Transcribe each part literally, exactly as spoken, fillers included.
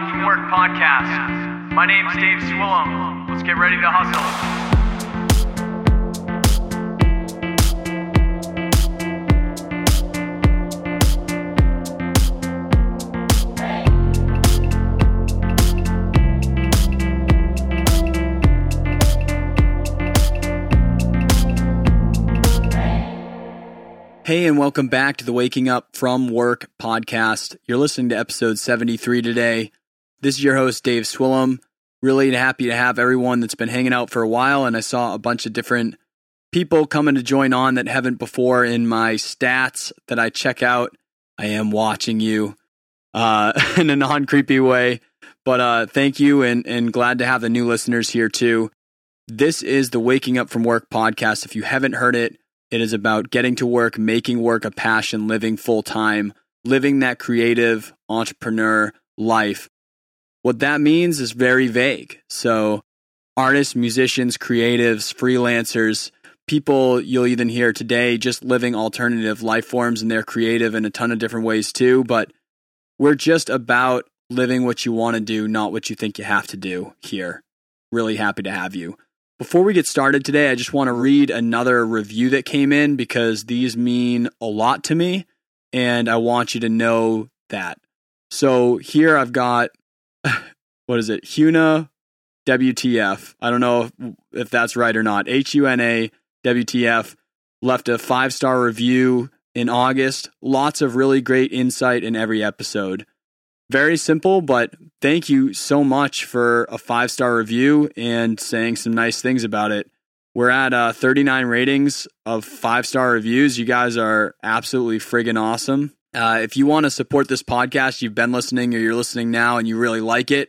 Out From Work podcast. My name's Dave Swillum. Let's get ready to hustle. Hey, and welcome back to the Waking Up From Work podcast. You're listening to episode seventy-three today. This is your host, Dave Swillum. Really happy to have everyone that's been hanging out for a while, and I saw a bunch of different people coming to join on that haven't before in my stats that I check out. I am watching you uh, in a non-creepy way, but uh, thank you, and, and glad to have the new listeners here too. This is the Waking Up From Work podcast. If you haven't heard it, it is about getting to work, making work a passion, living full-time, living that creative entrepreneur life. What that means is very vague. So artists, musicians, creatives, freelancers, people you'll even hear today just living alternative life forms, and they're creative in a ton of different ways too. But we're just about living what you want to do, not what you think you have to do here. Really happy to have you. Before we get started today, I just want to read another review that came in because these mean a lot to me, and I want you to know that. So here I've got What is it? Huna W T F. I don't know if, if that's right or not. H U N A W T F left a five-star review in August. Lots of really great insight in every episode. Very simple, but thank you so much for a five-star review and saying some nice things about it. We're at uh, thirty-nine ratings of five-star reviews. You guys are absolutely friggin' awesome. Uh, if you want to support this podcast, you've been listening or you're listening now and you really like it,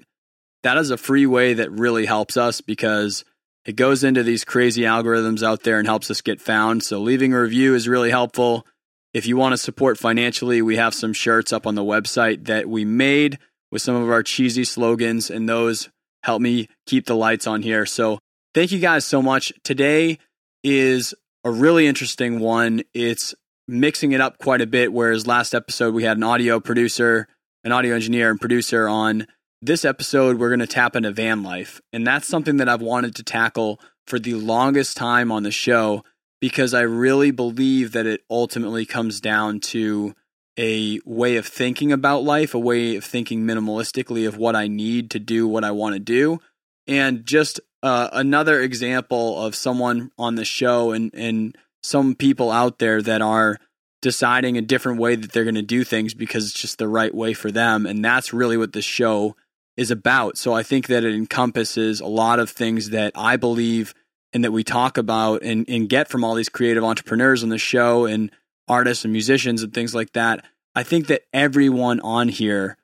that is a free way that really helps us because it goes into these crazy algorithms out there and helps us get found. So leaving a review is really helpful. If you want to support financially, we have some shirts up on the website that we made with some of our cheesy slogans, and those help me keep the lights on here. So thank you guys so much. Today is a really interesting one. It's mixing it up quite a bit, whereas last episode we had an audio producer, an audio engineer and producer on. This episode, we're going to tap into van life. And that's something that I've wanted to tackle for the longest time on the show because I really believe that it ultimately comes down to a way of thinking about life, a way of thinking minimalistically of what I need to do, what I want to do. And just uh, another example of someone on the show and, and some people out there that are deciding a different way that they're going to do things because it's just the right way for them. And that's really what this show is about. So I think that it encompasses a lot of things that I believe and that we talk about and, and get from all these creative entrepreneurs on the show and artists and musicians and things like that. I think that everyone on here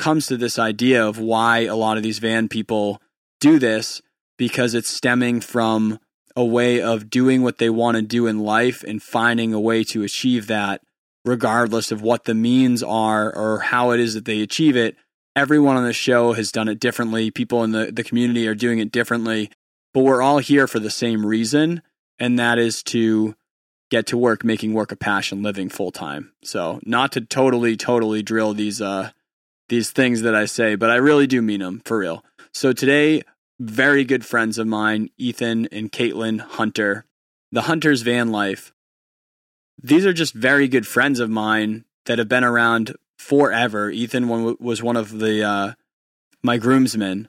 comes to this idea of why a lot of these van people do this, because it's stemming from a way of doing what they want to do in life and finding a way to achieve that, regardless of what the means are or how it is that they achieve it. Everyone on the show has done it differently. People in the, the community are doing it differently, but we're all here for the same reason, and that is to get to work, making work a passion, living full-time. So not to totally, totally drill these uh, these things that I say, but I really do mean them, for real. So today, very good friends of mine, Ethan and Caitlin Hunter, The Hunters Van Life. These are just very good friends of mine that have been around forever. Ethan was one of the uh, my groomsmen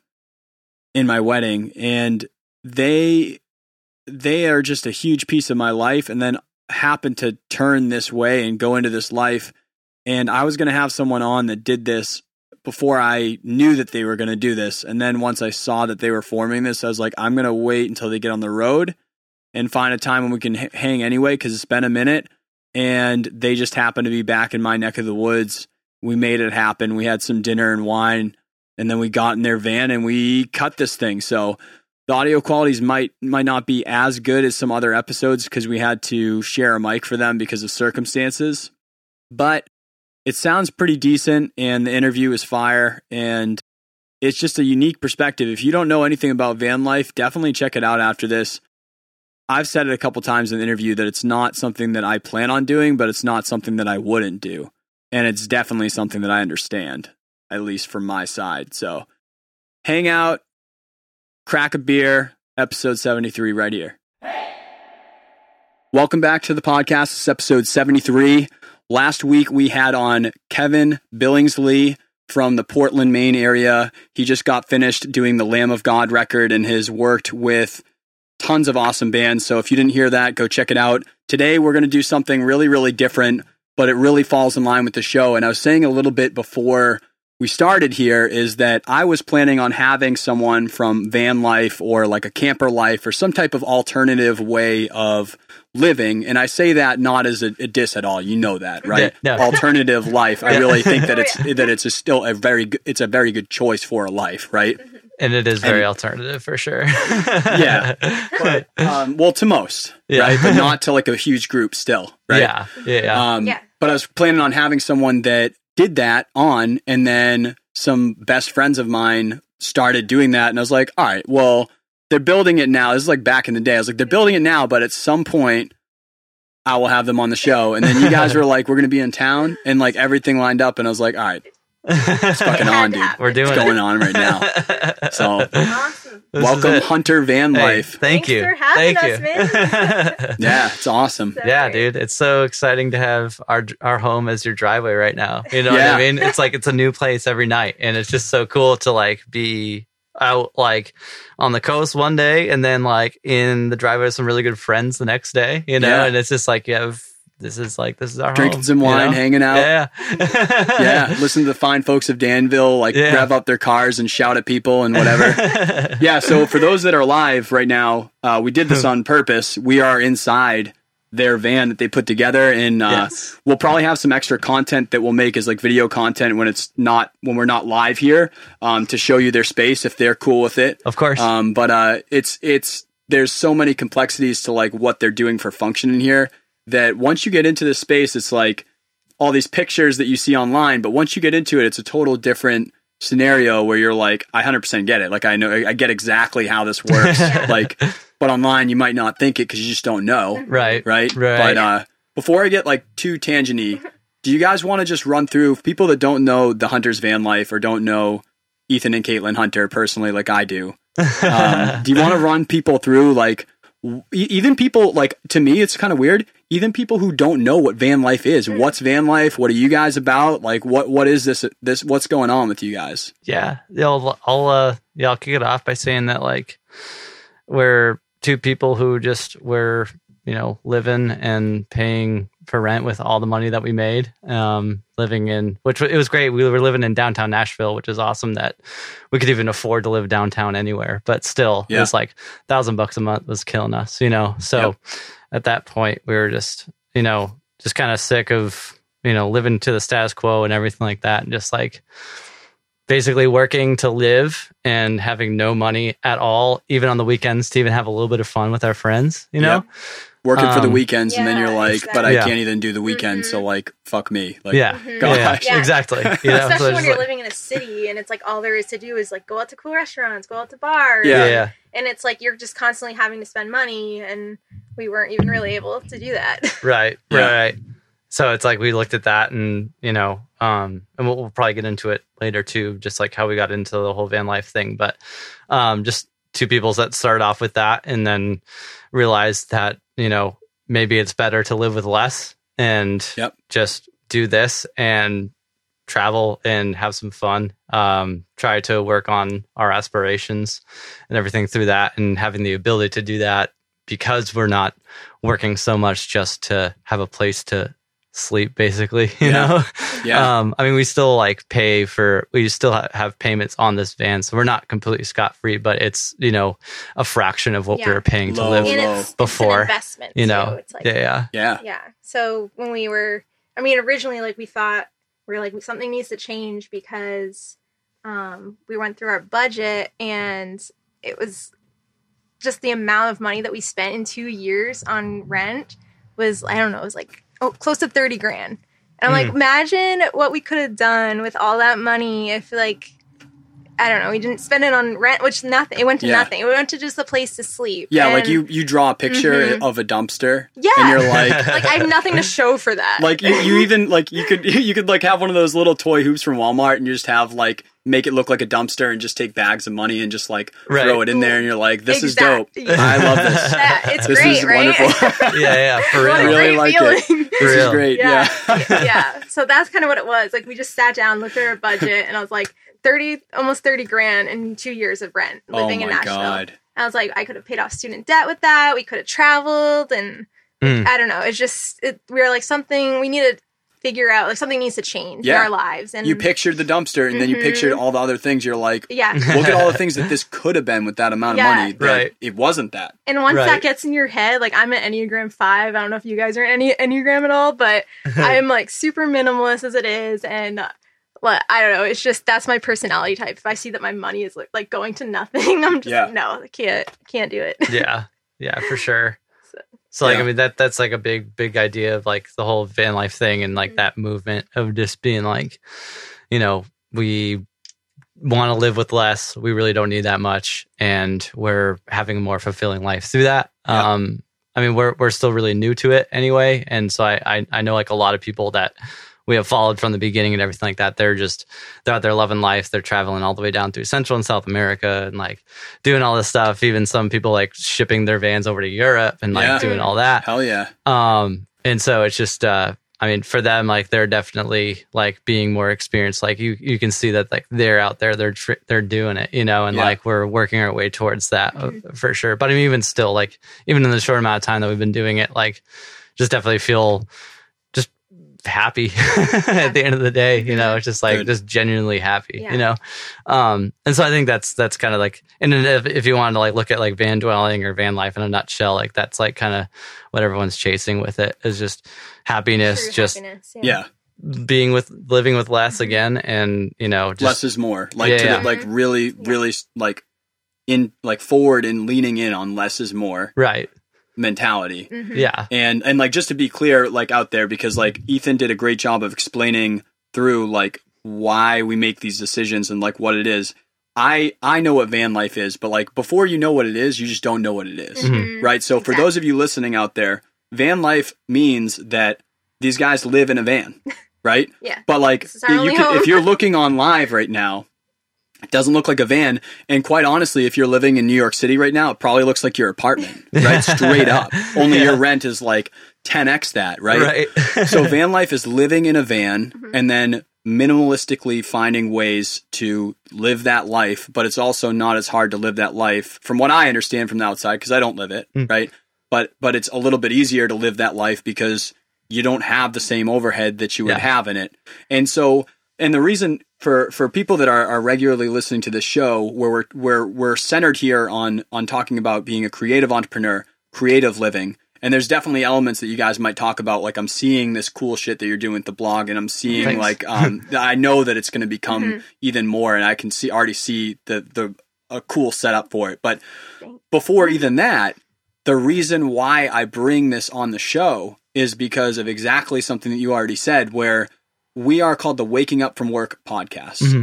in my wedding, and they they are just a huge piece of my life, and then happened to turn this way and go into this life. And I was going to have someone on that did this before I knew that they were going to do this. And then once I saw that they were forming this, I was like, I'm going to wait until they get on the road and find a time when we can h- hang anyway, because it's been a minute. And they just happened to be back in my neck of the woods. We made it happen. We had some dinner and wine, and then we got in their van and we cut this thing. So the audio qualities might might not be as good as some other episodes because we had to share a mic for them because of circumstances. But it sounds pretty decent, and the interview is fire, and it's just a unique perspective. If you don't know anything about van life, definitely check it out after this. I've said it a couple times in the interview that it's not something that I plan on doing, but it's not something that I wouldn't do, and it's definitely something that I understand. at least from my side. So hang out, crack a beer, episode seventy-three right here. Welcome back to the podcast. This is episode seventy-three. Last week we had on Kevin Billingsley from the Portland, Maine area. He just got finished doing the Lamb of God record and has worked with tons of awesome bands. So if you didn't hear that, go check it out. Today we're going to do something really, really different, but it really falls in line with the show. And I was saying a little bit before we started here is that I was planning on having someone from van life or like a camper life or some type of alternative way of living. And I say that not as a, a diss at all. You know that, right? No. Alternative life. I really think that it's, that it's a still a very, it's a very good choice for a life. Right. And it is very and, alternative for sure. Yeah. But, um, well, to most, yeah. Right. But not to like a huge group still. Right. Yeah. Yeah, yeah. Um, yeah. But I was planning on having someone that did that on, and then some best friends of mine started doing that. And I was like, all right, well, they're building it now. This is like back in the day. I was like, they're building it now, but at some point I will have them on the show. And then you guys were like, we're going to be in town, and like everything lined up. And I was like, all right, it's fucking on, dude. We're doing it's going it. on right now. So awesome. Welcome Hunter Van Life. Hey, thank Thanks you. For having thank us, you. Man. Yeah, it's awesome. So yeah, great. Dude. It's so exciting to have our our home as your driveway right now. You know yeah. what I mean? It's like it's a new place every night, and it's just so cool to like be out like on the coast one day, and then like in the driveway with some really good friends the next day, you know, yeah. and it's just like you have this is like this is our drinking home, some wine, you know? Hanging out, yeah, yeah. Listen to the fine folks of Danville, like yeah. rev up their cars and shout at people and whatever. Yeah. So for those that are live right now, uh, we did this on purpose. We are inside their van that they put together, and uh, yes. we'll probably have some extra content that we'll make as like video content when it's not when we're not live here um, to show you their space if they're cool with it, of course. Um, but uh, it's it's there's so many complexities to like what they're doing for function in here. That once you get into this space, it's like all these pictures that you see online. But once you get into it, it's a total different scenario where you're like, I one hundred percent get it. Like, I know I get exactly how this works. Like, but online, you might not think it because you just don't know. Right. Right. Right. But uh, before I get like too tangent-y, do you guys want to just run through people that don't know the Hunters Van Life or don't know Ethan and Caitlin Hunter personally, like I do? Um, do you want to run people through like, even people like to me it's kind of weird even people who don't know what van life is. What's van life? What are you guys about? Like what what is this this what's going on with you guys? Yeah, I'll I'll uh yeah I'll kick it off by saying that like we're two people who just were you know living and paying for rent with all the money that we made, um, living in, which it was great. We were living in downtown Nashville, which is awesome that we could even afford to live downtown anywhere, but still yeah. it was like a thousand bucks a month was killing us, you know? So yep. at that point we were just, you know, just kind of sick of, you know, living to the status quo and everything like that. And just like basically working to live and having no money at all, even on the weekends to even have a little bit of fun with our friends, you know? Yep. Working um, for the weekends, yeah, and then you're like, exactly. but I yeah. can't even do the weekend, mm-hmm. so like, fuck me. Like, yeah, gosh. Yeah. exactly. You know? Especially so when you're like... living in a city and it's like all there is to do is like go out to cool restaurants, go out to bars. Yeah. yeah. And it's like you're just constantly having to spend money, and we weren't even really able to do that. Right, yeah. right. So it's like we looked at that, and, you know, um, and we'll, we'll probably get into it later too, just like how we got into the whole van life thing, but um, just two people that started off with that and then realized that, you know, maybe it's better to live with less and yep. just do this and travel and have some fun. Um, try to work on our aspirations and everything through that, and having the ability to do that because we're not working so much just to have a place to sleep, basically, you yeah. know? Yeah. Um, I mean, we still like pay for, we still ha- have payments on this van. So we're not completely scot-free, but it's, you know, a fraction of what yeah. we were paying low, to live it's, before. It's an investment, you know? So it's like, yeah, yeah. Yeah. Yeah. So when we were, I mean, originally, like we thought we were like, something needs to change because um, we went through our budget and it was just the amount of money that we spent in two years on rent was, I don't know, it was like, oh, close to thirty grand. And I'm mm. like, imagine what we could have done with all that money if like I don't know. We didn't spend it on rent, which nothing. It went to yeah. nothing. It went to just a place to sleep. Yeah, and like you, you draw a picture mm-hmm. of a dumpster. Yeah, and you're like, like I have nothing to show for that. Like you, you even like you could you could like have one of those little toy hoops from Walmart, and you just have like make it look like a dumpster, and just take bags of money and just like right. throw it in there, and you're like, this exactly. is dope. I love this. Yeah, it's this great, is right? Wonderful. yeah, yeah, for real. I really like it. For this real. Is great. Yeah, yeah. yeah. So that's kind of what it was. Like we just sat down, looked at our budget, and I was like. Thirty, almost thirty grand in two years of rent living oh my in Nashville. God. I was like, I could have paid off student debt with that. We could have traveled, and mm. I don't know. It's just it, we were like something we need to figure out. Like something needs to change yeah. in our lives. And you pictured the dumpster, and mm-hmm. then you pictured all the other things. You're like, yeah, look at all the things that this could have been with that amount yeah. of money. That right? It wasn't that. And once right. that gets in your head, like I'm an Enneagram five. I don't know if you guys are any Enneagram at all, but I'm like super minimalist as it is, and. Uh, I don't know. It's just that's my personality type. If I see that my money is like going to nothing, I'm just yeah. like, no, I can't, can't do it. yeah, yeah, for sure. So, so like, yeah. I mean, that that's like a big, big idea of like the whole van life thing and like mm-hmm. that movement of just being like, you know, we want to live with less. We really don't need that much, and we're having a more fulfilling life through that. Yeah. Um, I mean, we're we're still really new to it anyway, and so I I, I know like a lot of people that. We have followed from the beginning and everything like that. They're just, they're out there loving life. They're traveling all the way down through Central and South America and like doing all this stuff. Even some people like shipping their vans over to Europe and like yeah. doing all that. Hell yeah. Um, and so it's just, uh, I mean, for them, like they're definitely like being more experienced. Like you, you can see that like they're out there, they're, tr- they're doing it, you know, and yeah. like we're working our way towards that mm-hmm. for sure. But I mean, even still, like even in the short amount of time that we've been doing it, like just definitely feel happy at the end of the day, you know, it's just like Good. Just genuinely happy, yeah. you know. Um, and so I think that's that's kind of like, and if, if you wanted to like look at like van dwelling or van life in a nutshell, like that's like kind of what everyone's chasing with it is just happiness, sure, just happiness, yeah. yeah, being with living with less mm-hmm. again, and you know, just, less is more, like yeah, to yeah. The, like really, yeah. really like in like forward and leaning in on less is more, right. mentality mm-hmm. yeah and and like just to be clear like out there because like Ethan did a great job of explaining through like why we make these decisions and like what it is. I I know what van life is, but like before you know what it is, you just don't know what it is, mm-hmm. right? So exactly. for those of you listening out there, van life means that these guys live in a van, right? yeah but like you can, if you're looking on live right now, it doesn't look like a van. And quite honestly, if you're living in New York City right now, it probably looks like your apartment, right? Straight up. Only yeah. your rent is like ten x that, right? Right. So van life is living in a van mm-hmm. and then minimalistically finding ways to live that life. But it's also not as hard to live that life from what I understand from the outside, because I don't live it, mm. right? But but it's a little bit easier to live that life because you don't have the same overhead that you would yeah. have in it. And so... And the reason for, for people that are, are regularly listening to this show, where we're where we're centered here on on talking about being a creative entrepreneur, creative living, and there's definitely elements that you guys might talk about. Like I'm seeing this cool shit that you're doing with the blog, and I'm seeing Thanks. like um, I know that it's going to become mm-hmm. even more, and I can see already see the the a cool setup for it. But before even that, the reason why I bring this on the show is because of exactly something that you already said, where. We are called the Waking Up From Work podcast. Mm-hmm.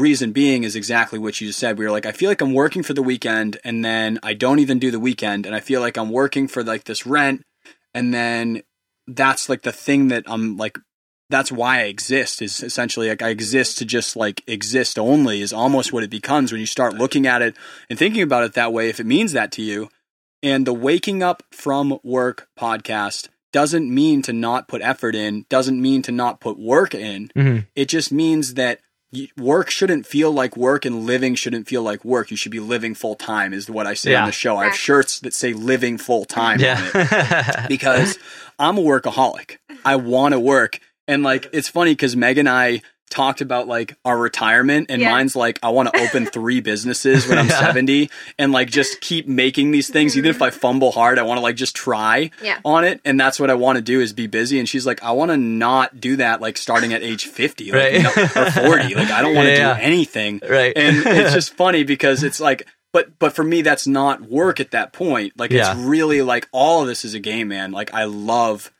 Reason being is exactly what you just said. We were like, I feel like I'm working for the weekend, and then I don't even do the weekend, and I feel like I'm working for like this rent, and then that's like the thing that I'm like, that's why I exist is essentially like I exist to just like exist only is almost what it becomes when you start looking at it and thinking about it that way, if it means that to you. And the Waking Up From Work podcast doesn't mean to not put effort in, doesn't mean to not put work in. Mm-hmm. It just means that work shouldn't feel like work and living shouldn't feel like work. You should be living full time is what I say yeah. on the show. I have shirts that say living full time yeah. on it because I'm a workaholic. I want to work. And like, it's funny because Meg and I talked about like our retirement and yeah. mine's like, I want to open three businesses when I'm yeah. seventy and like just keep making these things. Mm-hmm. Even if I fumble hard, I want to like just try yeah. on it. And that's what I want to do is be busy. And she's like, I want to not do that. Like starting at age fifty like, right. no, or forty. Like I don't want to yeah, do yeah. anything. Right. And it's just funny because it's like, but, but for me, that's not work at that point. Like yeah. it's really like all of this is a game, man. Like I love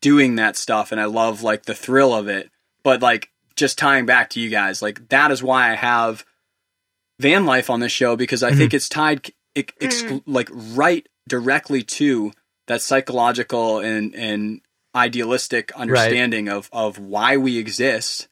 doing that stuff and I love like the thrill of it, but like, just tying back to you guys, like that is why I have van life on this show because I mm-hmm. think it's tied ex- exclu- like right directly to that psychological and, and idealistic understanding right. of, of why we exist,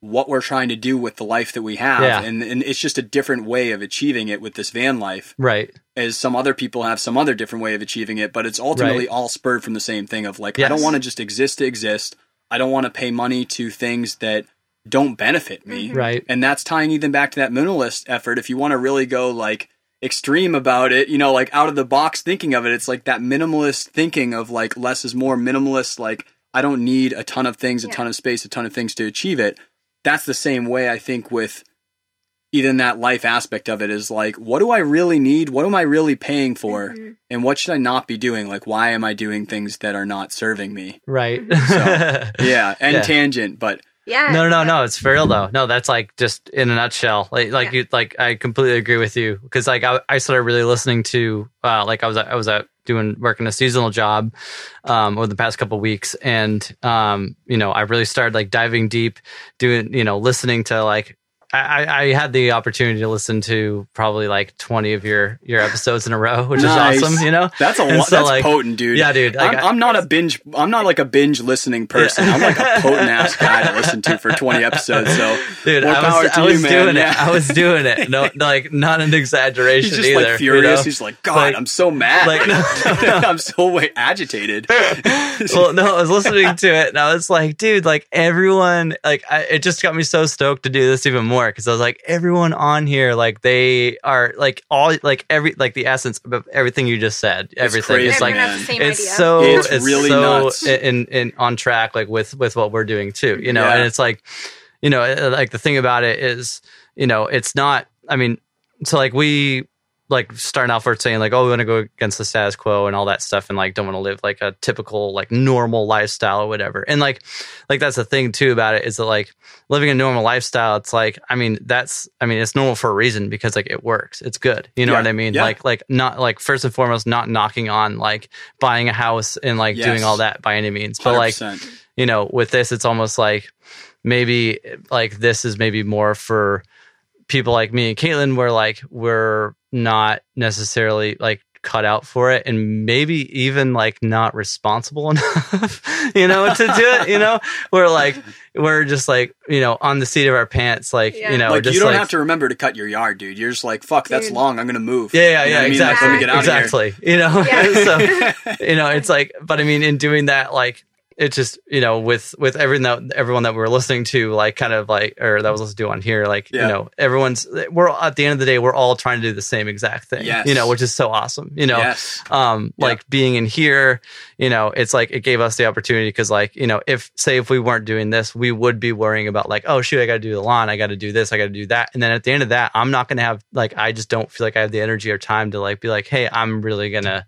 what we're trying to do with the life that we have. Yeah. And, and it's just a different way of achieving it with this van life. Right. As some other people have some other different way of achieving it, but it's ultimately right. all spurred from the same thing of like, yes. I don't want to just exist to exist. I don't want to pay money to things that don't benefit me. Right. And that's tying Ethan back to that minimalist effort. If you want to really go like extreme about it, you know, like out of the box thinking of it, it's like that minimalist thinking of like less is more, minimalist. Like I don't need a ton of things, a yeah. ton of space, a ton of things to achieve it. That's the same way I think with even that life aspect of it is like, what do I really need? What am I really paying for? Mm-hmm. And what should I not be doing? Like, why am I doing things that are not serving me? Right. So, yeah. End yeah. tangent, but yeah. No, no, no. It's for real though. No, that's like just in a nutshell. Like, like yeah. you, like I completely agree with you because like I, I started really listening to, uh, like I was, I was at doing working a seasonal job um, over the past couple of weeks, and um, you know, I really started like diving deep, doing you know, listening to like I, I had the opportunity to listen to probably like twenty of your your episodes in a row, which nice. Is awesome. You know, that's a lot. So, that's like, potent, dude. Yeah, dude. Like, I'm, I, I'm not a binge. I'm not like a binge listening person. Yeah. I'm like a potent ass guy to listen to for twenty episodes. So, dude, more I was, power to I was you, doing man. It. Yeah. I was doing it. No, like not an exaggeration. He's just either, like furious. You know? He's like, God, like, I'm so mad. Like, no, no, no. I'm so way agitated. Well, no, I was listening to it, and I was like, dude, like everyone, like I, it just got me so stoked to do this even more. Because I was like, everyone on here, like they are like all like every like the essence of everything you just said. Everything is like it's so it's, it's really so nuts. In, in on track like with with what we're doing too, you know. Yeah. And it's like, you know, like the thing about it is, you know, it's not. I mean, so like we. Like starting off, we're saying like, oh, we want to go against the status quo and all that stuff, and like don't want to live like a typical like normal lifestyle or whatever. And like, like that's the thing too about it is that like living a normal lifestyle, it's like, I mean, that's, I mean, it's normal for a reason because like it works, it's good, you know yeah. what I mean? Yeah. Like, like not like first and foremost, not knocking on like buying a house and like yes. doing all that by any means, but one hundred percent. Like, you know, with this, it's almost like maybe like this is maybe more for people like me and Caitlin, where like we're not necessarily like cut out for it, and maybe even like not responsible enough, you know, to do it. You know, we're like we're just like you know on the seat of our pants, like yeah. you know, like just you don't like, have to remember to cut your yard, dude. You're just like fuck, that's dude. Long. I'm gonna move. Yeah, yeah, you know yeah, exactly, I mean? Like, let me get out exactly. Of here. You know, yeah. So you know, it's like, but I mean, in doing that, like. It's just, you know, with, with everyone that, everyone that we're listening to, like kind of like, or that was listened to on here, like, yeah. you know, everyone's, we're at the end of the day, we're all trying to do the same exact thing, yes. you know, which is so awesome, you know, yes. um, yeah. like being in here, you know, it's like, it gave us the opportunity. Cause like, you know, if say, if we weren't doing this, we would be worrying about like, oh shoot, I got to do the lawn. I got to do this. I got to do that. And then at the end of that, I'm not going to have like, I just don't feel like I have the energy or time to like, be like, hey, I'm really going to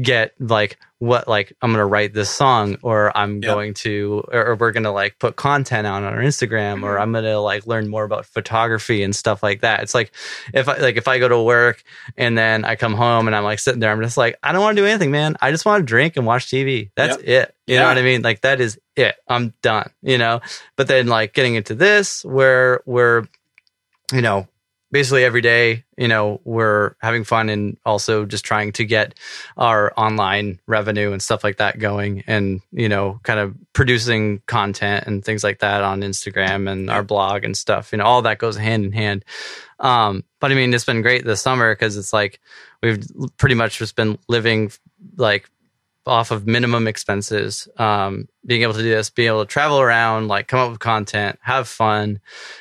get like, what like I'm gonna write this song, or I'm yep. going to, or, or we're gonna like put content out on our Instagram, or I'm gonna like learn more about photography and stuff like that. It's like if I like if I go to work and then I come home and I'm like sitting there, I'm just like I don't want to do anything, man. I just want to drink and watch T V. That's yep. it. You yeah. know what I mean? Like that is it. I'm done. You know. But then like getting into this where we're, you know. Basically every day, you know, we're having fun and also just trying to get our online revenue and stuff like that going and, you know, kind of producing content and things like that on Instagram and our blog and stuff. You know, all that goes hand in hand. Um, but I mean, it's been great this summer because it's like we've pretty much just been living like off of minimum expenses, um, being able to do this, being able to travel around, like come up with content, have fun.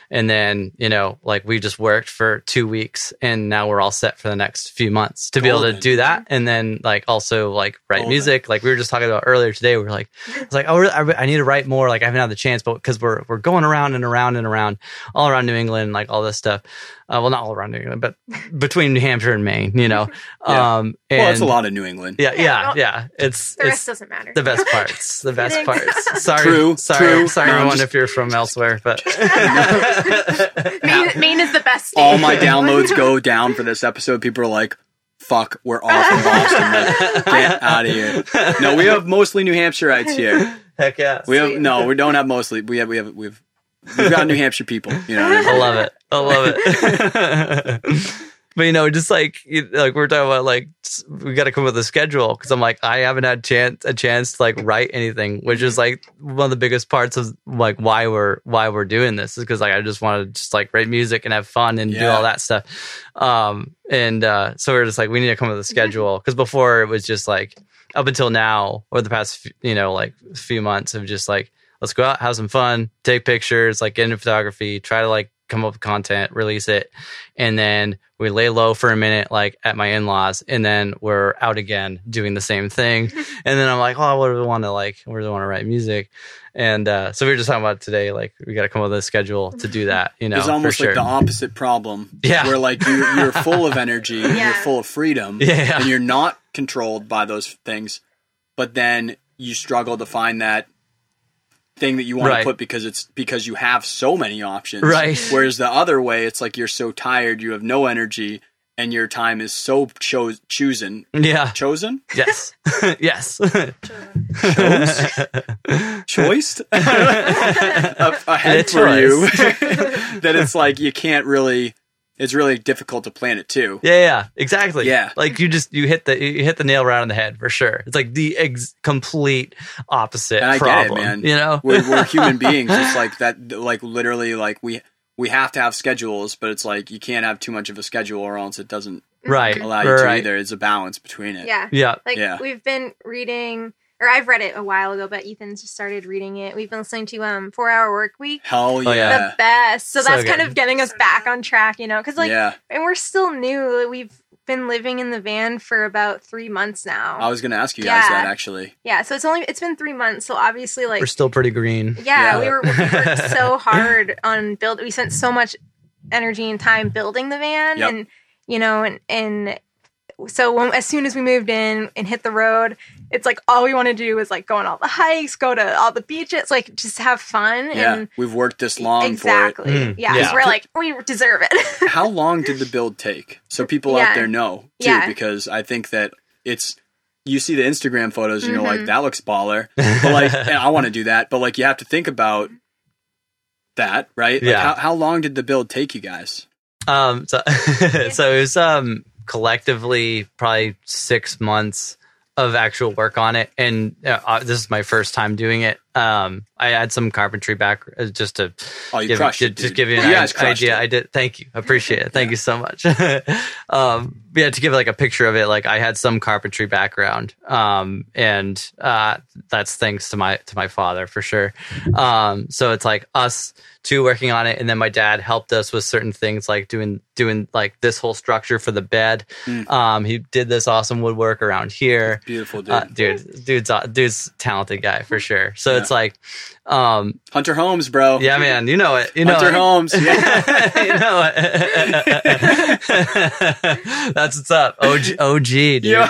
And then, you know, like we just worked for two weeks and now we're all set for the next few months to be Golden. Able to do that. And then like also like write Golden. Music. Like we were just talking about earlier today, we were like, it's like, oh, I need to write more. Like I haven't had the chance, but because we're, we're going around and around and around all around New England, like all this stuff. Uh, well, not all around New England, but between New Hampshire and Maine, you know. Yeah. Um, and, well, it's a lot of New England. Yeah, yeah, yeah. yeah. It's the rest it's doesn't matter. The best parts. The best parts. Sorry, true, sorry, true. sorry, no, everyone, just, if you're from elsewhere, but Maine, Maine is the best. State. All my downloads go down for this episode. People are like, "Fuck, we're all from Boston. Like, get out of here." No, we have mostly New Hampshireites here. Heck yeah. We have no, we don't have mostly. We have we have we have. We've got New Hampshire people. You know, I love it. I love it. But you know, just like like we're talking about, like we got to come up with a schedule because I'm like I haven't had chance a chance to like write anything, which is like one of the biggest parts of like why we're why we're doing this is because like I just want to just like write music and have fun and yeah. do all that stuff. Um, and uh, so we're just like we need to come up with a schedule because before it was just like up until now or the past you know like few months of just like let's go out, have some fun, take pictures, like get into photography, try to like. come up with content, release it, and then we lay low for a minute, like at my in-laws, and then we're out again doing the same thing. And then I'm like, oh, what do we want to like? Where do we want to write music? And uh, so we were just talking about today, like we got to come up with a schedule to do that. You know, it's almost for sure. like the opposite problem, yeah. where like you, you're full of energy, yeah. you're full of freedom, yeah. and you're not controlled by those things, but then you struggle to find that thing that you want right. to put because it's because you have so many options. Right. Whereas the other way, it's like you're so tired, you have no energy, and your time is so cho- chosen. Yeah. Chosen? Yes. yes. Choiced? a, a head for choice. You. That it's like you can't really... It's really difficult to plan it too. Yeah, yeah, exactly. Yeah, like you just you hit the you hit the nail right on the head for sure. It's like the ex- complete opposite and I problem. Get it, man. You know, we're, we're human beings. It's like that. Like literally, like we we have to have schedules, but it's like you can't have too much of a schedule, or else it doesn't right. allow you right. to either. It's a balance between it. Yeah, yeah. Like yeah. we've been reading. Or I've read it a while ago, but Ethan's just started reading it. We've been listening to um Four Hour Work Week. Hell yeah. The best. So, so that's good. Kind of getting us back on track, you know, because like, yeah. and we're still new. We've been living in the van for about three months now. I was going to ask you yeah. guys that actually. Yeah. So it's only, it's been three months. So obviously like. We're still pretty green. Yeah. yeah. We were we worked so hard on build. We spent so much energy and time building the van yep. and, you know, and, and. So when, as soon as we moved in and hit the road, it's like all we want to do is like go on all the hikes, go to all the beaches, like just have fun. Yeah, and we've worked this long exactly. for it. Exactly. Yeah, yeah. So we're like, we deserve it. How long did the build take? So people yeah. out there know, too, yeah. because I think that it's, you see the Instagram photos and mm-hmm. you're like, that looks baller. But like, I want to do that. But like, you have to think about that, right? Yeah. Like, how, how long did the build take you guys? Um. So, so it was... um. collectively probably six months of actual work on it, and uh, this is my first time doing it. um I had some carpentry back uh, just to oh, you give, crushed it, just give you an yeah, idea. I did. Thank you. I appreciate it. Thank yeah. you so much. um yeah to give like a picture of it, like I had some carpentry background, um and uh that's thanks to my to my father for sure. Um so it's like us two working on it, and then my dad helped us with certain things like doing doing like this whole structure for the bed. Mm. Um he did this awesome woodwork around here. That's beautiful, dude. Uh, dude dude's dude's talented guy for sure. So yeah. it's It's like um, Hunter Holmes, bro. Yeah, man, you know it. You know Hunter it. Holmes. Yeah. You know it. That's what's up. O G, O G dude. Yeah.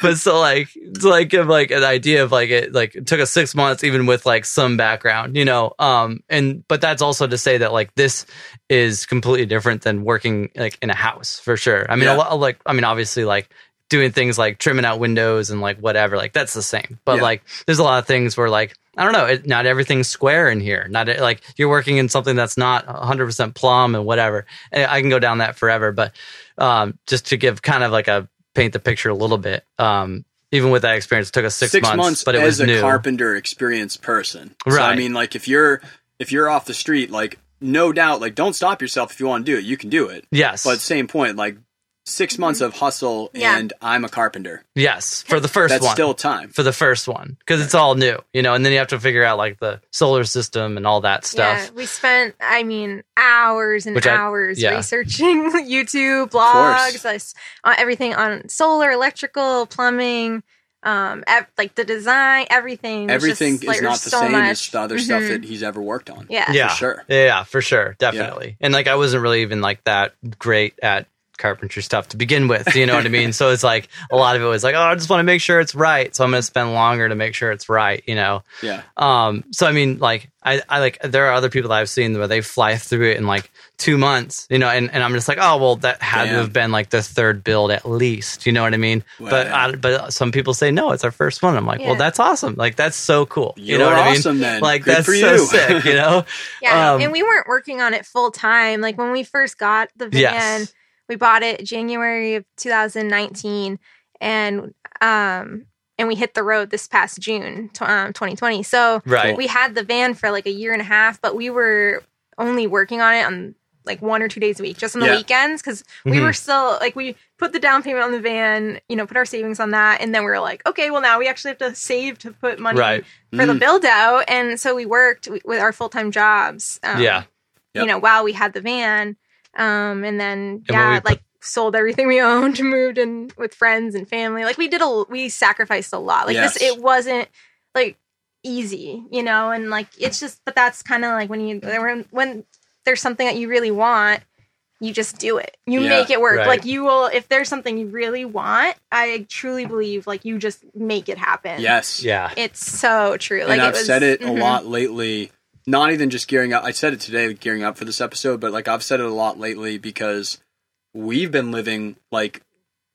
But so like, it's like give like an idea of like it. Like it took us six months, even with like some background, you know. Um, and but that's also to say that like this is completely different than working like in a house for sure. I mean, yeah. a lot, like I mean, obviously like. Doing things like trimming out windows and like whatever, like that's the same. But yeah. like, there's a lot of things where like I don't know, it, not everything's square in here. Not like you're working in something that's not one hundred percent plumb and whatever. And I can go down that forever, but um, just to give kind of like a paint the picture a little bit. Um, even with that experience, it took us six, six months, months, but it was new. As a carpenter, experienced person, right? So, I mean, like if you're if you're off the street, like no doubt, like don't stop yourself if you want to do it, you can do it. Yes, but same point, like. Six months of hustle, yeah. and I'm a carpenter. Yes, for the first That's one. That's still time. For the first one, because right. it's all new, you know, and then you have to figure out, like, the solar system and all that stuff. Yeah, we spent, I mean, hours and Which hours I, yeah. researching YouTube, blogs, us, uh, everything on solar, electrical, plumbing, um, ev- like, the design, everything. Everything just, is like, not the so same much. As the other mm-hmm. stuff that he's ever worked on. Yeah. yeah. For sure. Yeah, for sure. Definitely. Yeah. And, like, I wasn't really even, like, that great at carpentry stuff to begin with. You know what I mean? So it's like a lot of it was like, oh, I just want to make sure it's right. So I'm going to spend longer to make sure it's right, you know? Yeah. Um, so, I mean, like I, I like, there are other people that I've seen where they fly through it in like two months, you know, and, and I'm just like, oh, well, that had Damn. to have been like the third build at least, you know what I mean? Wow. But I, but some people say, no, it's our first one. I'm like, yeah. well, that's awesome. Like, that's so cool. You You're know what awesome, I mean? Then. Like, Good that's for you. so sick, you know? Yeah. Um, and we weren't working on it full time. Like when we first got the van, yes. we bought it January of two thousand nineteen, and um and we hit the road this past June um, twenty twenty. So right. we had the van for like a year and a half, but we were only working on it on like one or two days a week, just on the yeah. weekends, because we mm-hmm. were still like we put the down payment on the van, you know, put our savings on that, and then we were like, okay, well now we actually have to save to put money right. for mm-hmm. the build out, and so we worked with our full time jobs. Um, yeah, yep. you know, while we had the van. Um, and then, and yeah, put- like sold everything we owned, moved in with friends and family. Like we did a, we sacrificed a lot. Like yes. this, it wasn't like easy, you know, and like, it's just, but that's kind of like when you, when there's something that you really want, you just do it, you yeah, make it work. Right. Like you will, if there's something you really want, I truly believe like you just make it happen. Yes. Yeah. It's so true. Like and I've it was, said it mm-hmm. a lot lately. Not even just gearing up. I said it today, gearing up for this episode, but like I've said it a lot lately because we've been living like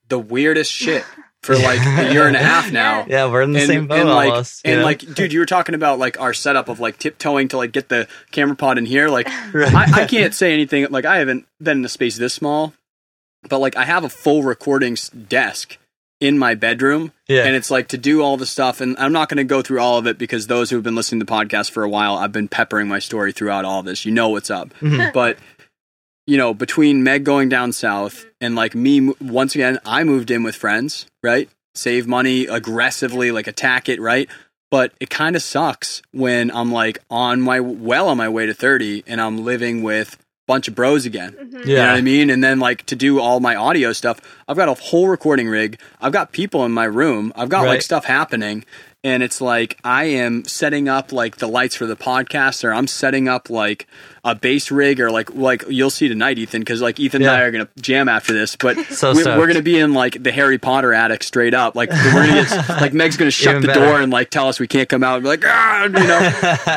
the weirdest shit for like a year and a half now. Yeah, we're in the and, same boat and, like, almost. And know? like, dude, you were talking about like our setup of like tiptoeing to like get the camera pod in here. Like, right. I, I can't say anything. Like, I haven't been in a space this small, but like I have a full recording desk in my bedroom, yeah. and it's like to do all the stuff, and I'm not going to go through all of it because those who have been listening to the podcast for a while, I've been peppering my story throughout all this. You know what's up. Mm-hmm. But, you know, between Meg going down south and like me, once again, I moved in with friends, right? Save money aggressively, like attack it, right? But it kind of sucks when I'm like on my, well on my way to thirty and I'm living with bunch of bros again. Mm-hmm. Yeah. You know what I mean? And then like to do all my audio stuff, I've got a whole recording rig. I've got people in my room. I've got right. like stuff happening. And it's like, I am setting up like the lights for the podcast, or I'm setting up like a bass rig, or like, like you'll see tonight, Ethan. Cause like Ethan yeah. and I are going to jam after this, but so we, we're going to be in like the Harry Potter attic straight up. Like we're gonna get, like Meg's going to shut Even the better. door and like tell us we can't come out and be like, ah,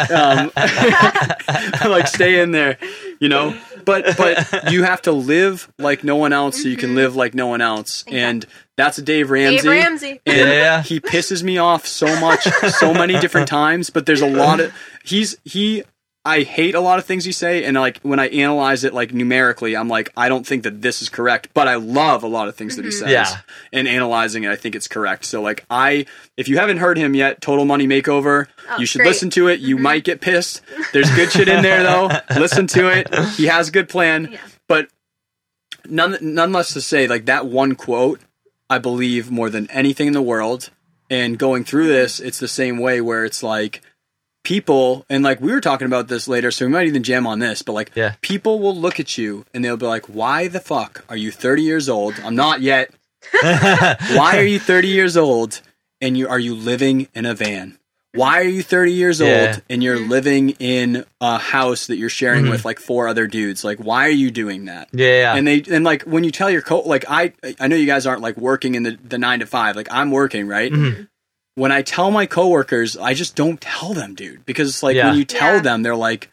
you know, um, like stay in there. You know, but but you have to live like no one else, mm-hmm. so you can live like no one else. Exactly. And that's Dave Ramsey. Dave Ramsey. And yeah. he pisses me off so much, so many different times. But there's a lot of he's he. I hate a lot of things you say, and like when I analyze it like numerically, I'm like, I don't think that this is correct. But I love a lot of things mm-hmm. that he says, yeah. and analyzing it, I think it's correct. So like I, if you haven't heard him yet, Total Money Makeover, oh, you should great. listen to it. You mm-hmm. might get pissed. There's good shit in there though. Listen to it. He has a good plan, yeah. but none, none less to say like that one quote, I believe more than anything in the world. And going through this, it's the same way where it's like. People, and like we were talking about this later, so we might even jam on this, but like yeah. people will look at you and they'll be like, why the fuck are you thirty years old? I'm not yet. Why are you thirty years old and you are you living in a van? Why are you thirty years yeah. old and you're living in a house that you're sharing mm-hmm. with like four other dudes? Like, why are you doing that? Yeah. And they, and like when you tell your co, like I, I know you guys aren't like working in the, the nine to five, like I'm working, right? Mm-hmm. When I tell my coworkers, I just don't tell them, dude, because it's like yeah. when you tell yeah. them, they're like,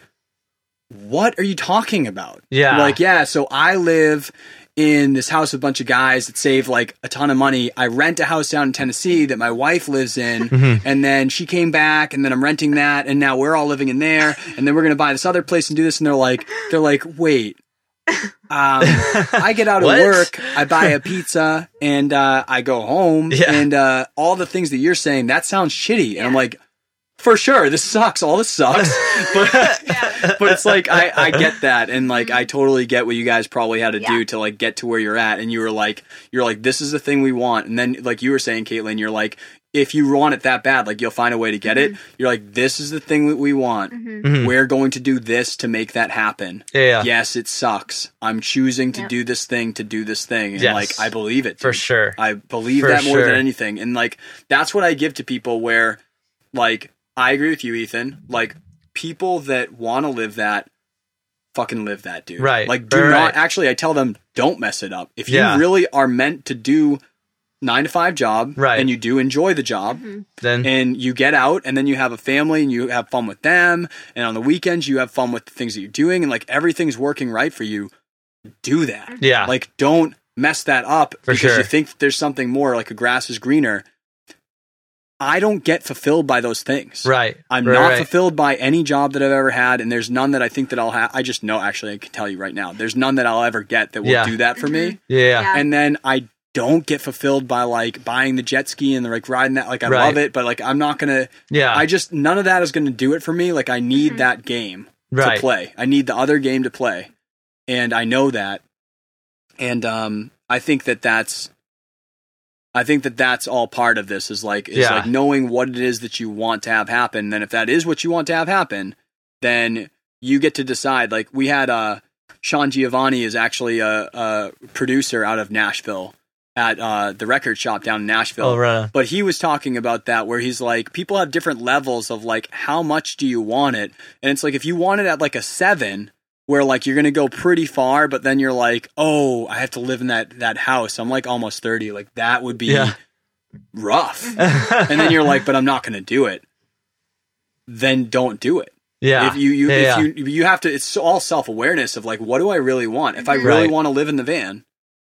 what are you talking about? Yeah. Like, yeah, so I live in this house with a bunch of guys that save like a ton of money. I rent a house down in Tennessee that my wife lives in. Mm-hmm. And then she came back and then I'm renting that. And now we're all living in there. And then we're going to buy this other place and do this. And they're like, they're like, wait. um I get out of work, I buy a pizza, and uh I go home, yeah. and uh all the things that you're saying, that sounds shitty, yeah. and I'm like, for sure, this sucks, all this sucks, but, yeah. but it's like I, I get that, and like I totally get what you guys probably had to yeah. do to like get to where you're at, and you were like, you're like, this is the thing we want, and then like you were saying, Caitlin, you're like, if you want it that bad, like you'll find a way to get mm-hmm. it. You're like, this is the thing that we want. Mm-hmm. Mm-hmm. We're going to do this to make that happen. Yeah. Yes, it sucks. I'm choosing to yeah. do this thing to do this thing. And yes. like, I believe it. Dude. For sure. I believe For that more sure. than anything. And like, that's what I give to people where like, I agree with you, Ethan, like people that want to live that fucking live that, dude. Right. Like, do right, not, right. actually, I tell them, don't mess it up. If yeah. you really are meant to do nine to five job, right. and you do enjoy the job, mm-hmm. then and you get out, and then you have a family, and you have fun with them, and on the weekends, you have fun with the things that you're doing, and like, everything's working right for you, do that. Yeah. Like, don't mess that up for because sure. you think that there's something more, like a grass is greener. I don't get fulfilled by those things. Right. I'm right, not right. fulfilled by any job that I've ever had, and there's none that I think that I'll have. I just know, actually, I can tell you right now, there's none that I'll ever get that will yeah. do that for me. Yeah. yeah. And then I don't get fulfilled by, like, buying the jet ski and, like, riding that. Like, I right. love it, but, like, I'm not going to – Yeah. I just – none of that is going to do it for me. Like, I need mm-hmm. that game right. to play. I need the other game to play, and I know that. And um, I think that that's – I think that that's all part of this is like, is yeah. like knowing what it is that you want to have happen. Then if that is what you want to have happen, then you get to decide. Like we had uh Sean Giovanni is actually a, a producer out of Nashville at uh, the record shop down in Nashville. Oh, right. But he was talking about that where he's like, people have different levels of like, how much do you want it? And it's like, if you want it at like a seven, where like you're gonna go pretty far, but then you're like, oh, I have to live in that that house. I'm like almost thirty. Like that would be yeah. rough. And then you're like, but I'm not gonna do it. Then don't do it. Yeah. If you you yeah, if yeah. you you have to. It's all self awareness of like, what do I really want? If I really right. want to live in the van,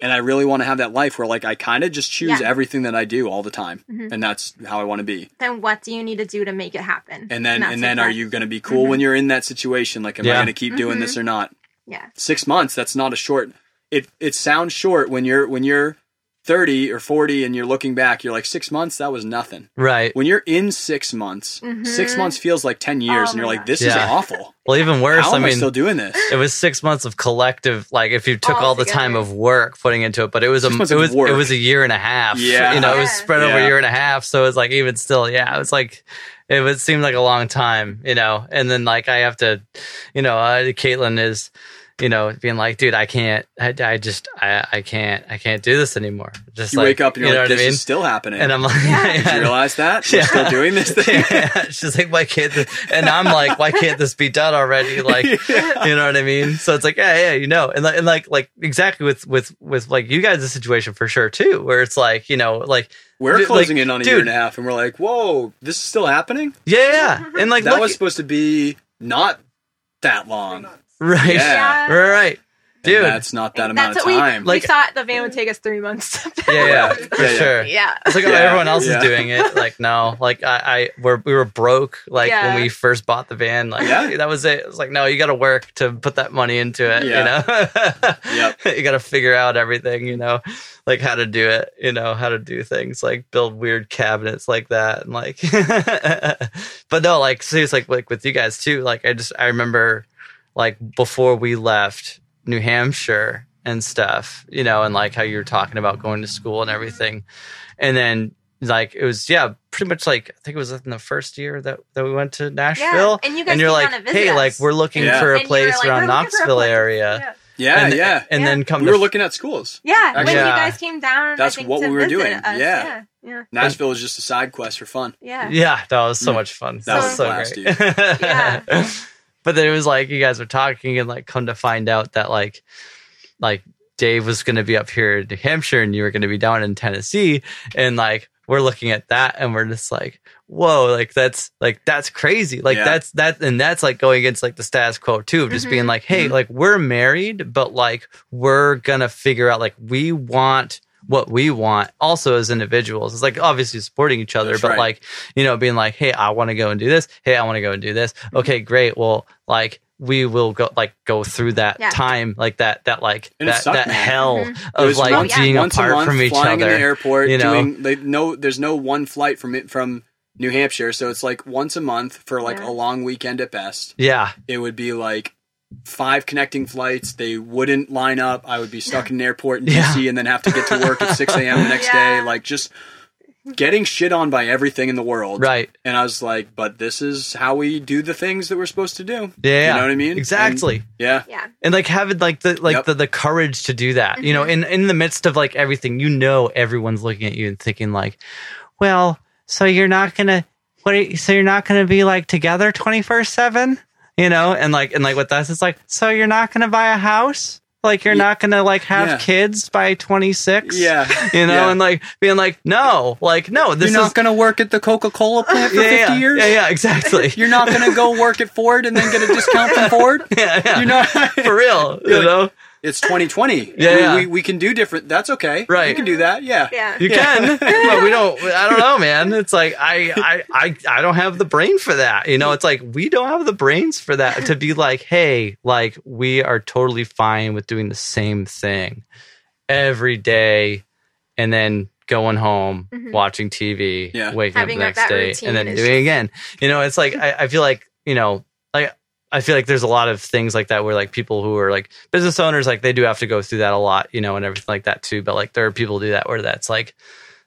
and I really want to have that life where like I kind of just choose yeah. everything that I do all the time, mm-hmm. and that's how I want to be. Then what do you need to do to make it happen? And then and, and then are you going to be cool mm-hmm. when you're in that situation? Like, am yeah. I going to keep mm-hmm. doing this or not? Yeah, six months. That's not a short. It it sounds short when you're when you're thirty or forty and you're looking back. You're like six months. That was nothing. Right. When you're in six months, mm-hmm. six months feels like ten years, oh, and you're like, this yeah. is awful. Well, even worse, How I am mean, I still doing this. It was six months of collective, like if you took all, all the time of work putting into it, but it was a it was it was a year and a half. Yeah, you know, yeah. it was spread yeah. over a year and a half, so it's like even still, yeah, it was like it would seem like a long time, you know. And then like I have to, you know, uh, Caitlin is, you know, being like, dude, I can't, I, I just, I, I can't, I can't do this anymore. Just you like, wake up and you're you know like, this I mean? Is still happening. And I'm like, yeah. did you realize that? We're yeah. still doing this thing? Yeah. She's like, why can't this? And I'm like, why can't this be done already? Like, yeah. you know what I mean? So it's like, yeah, yeah, you know. And, and like, like exactly with, with, with like you guys, the situation for sure too, where it's like, you know, like, we're closing like, in on a dude, year and a half and we're like, whoa, this is still happening? Yeah. yeah. And like, that look, was supposed to be not that long. Right, yeah. yeah. right, dude. And that's not that and amount of time. We, like, we thought the van would take us three months. To yeah, yeah, for yeah, sure. Yeah, it's like oh, yeah. everyone else yeah. is doing it. Like no, like I, I, we're, we were broke. Like yeah. when we first bought the van, like yeah. that was it. It was like no, you got to work to put that money into it. Yeah. You know, yep. you got to figure out everything. You know, like how to do it. You know, how to do things like build weird cabinets like that and like. But no, like seriously, like, like with you guys too. Like I just I remember. Like before we left New Hampshire and stuff, you know, and like how you were talking about going to school and everything. And then like it was, yeah, pretty much like I think it was in the first year that, that we went to Nashville. Yeah. And, you guys and you're like, hey, us. Like we're looking yeah. for a and place like, around Knoxville area. Yeah. Yeah, and, yeah. And then yeah. come. We were f- looking at schools. Yeah, actually. When yeah. you guys came down. That's I think, what we were doing. Yeah. yeah, yeah. Nashville was just a side quest for fun. Yeah, yeah. That was so mm. much fun. That so was so blast, great. Yeah. But then it was like you guys were talking and like come to find out that like like Dave was going to be up here in New Hampshire and you were going to be down in Tennessee. And like we're looking at that and we're just like, whoa, like that's like that's crazy. Like yeah. that's that. And that's like going against like the status quo, too, of just mm-hmm. being like, hey, mm-hmm. like we're married, but like we're going to figure out like we want what we want also as individuals. It's like obviously supporting each other, that's but right. like, you know, being like, hey, I want to go and do this. Hey, I want to go and do this. Okay, great. Well, like we will go like go through that yeah. time like that, that like and that, sucked, that hell mm-hmm. of like once, being yeah. apart month, from each flying other. In the airport, you know, doing, they, no, there's no one flight from it, from New Hampshire. So it's like once a month for like yeah. a long weekend at best. Yeah. It would be like five connecting flights. They wouldn't line up. I would be stuck in an airport in D C yeah. and then have to get to work at six a.m. the next yeah. day. Like just getting shit on by everything in the world. Right. And I was like, but this is how we do the things that we're supposed to do. Yeah. You know what I mean? Exactly. And, yeah. Yeah. And like having like the, like yep. the, the courage to do that, mm-hmm. you know, in, in the midst of like everything, you know, everyone's looking at you and thinking like, well, so you're not going to, what? Are you, so you're not going to be like together twenty-four seven? you know, and like, and like with us, it's like, so you're not going to buy a house? Like, you're not going to, like, have yeah. kids by twenty-six? Yeah. You know, yeah. and, like, being like, no. Like, no, this is... You're not is... going to work at the Coca-Cola plant for yeah, fifty yeah. years? Yeah, yeah, exactly. You're not going to go work at Ford and then get a discount from Ford? Yeah, yeah. You're not... For real, you like, know? It's twenty twenty. Yeah, yeah. We, we, we can do different... That's okay. Right. You can do that, yeah. yeah. You yeah. can. But we don't... I don't know, man. It's like, I, I, I, I don't have the brain for that. You know, it's like, we don't have the brains for that to be like, hey, like, we are totally fine with doing the same thing every day and then going home, mm-hmm. watching T V, yeah. waking Having up the next day, and then doing it again. You know, it's like, I, I feel like, you know, like, I feel like there's a lot of things like that where, like, people who are, like, business owners, like, they do have to go through that a lot, you know, and everything like that too. But, like, there are people who do that where that's, like,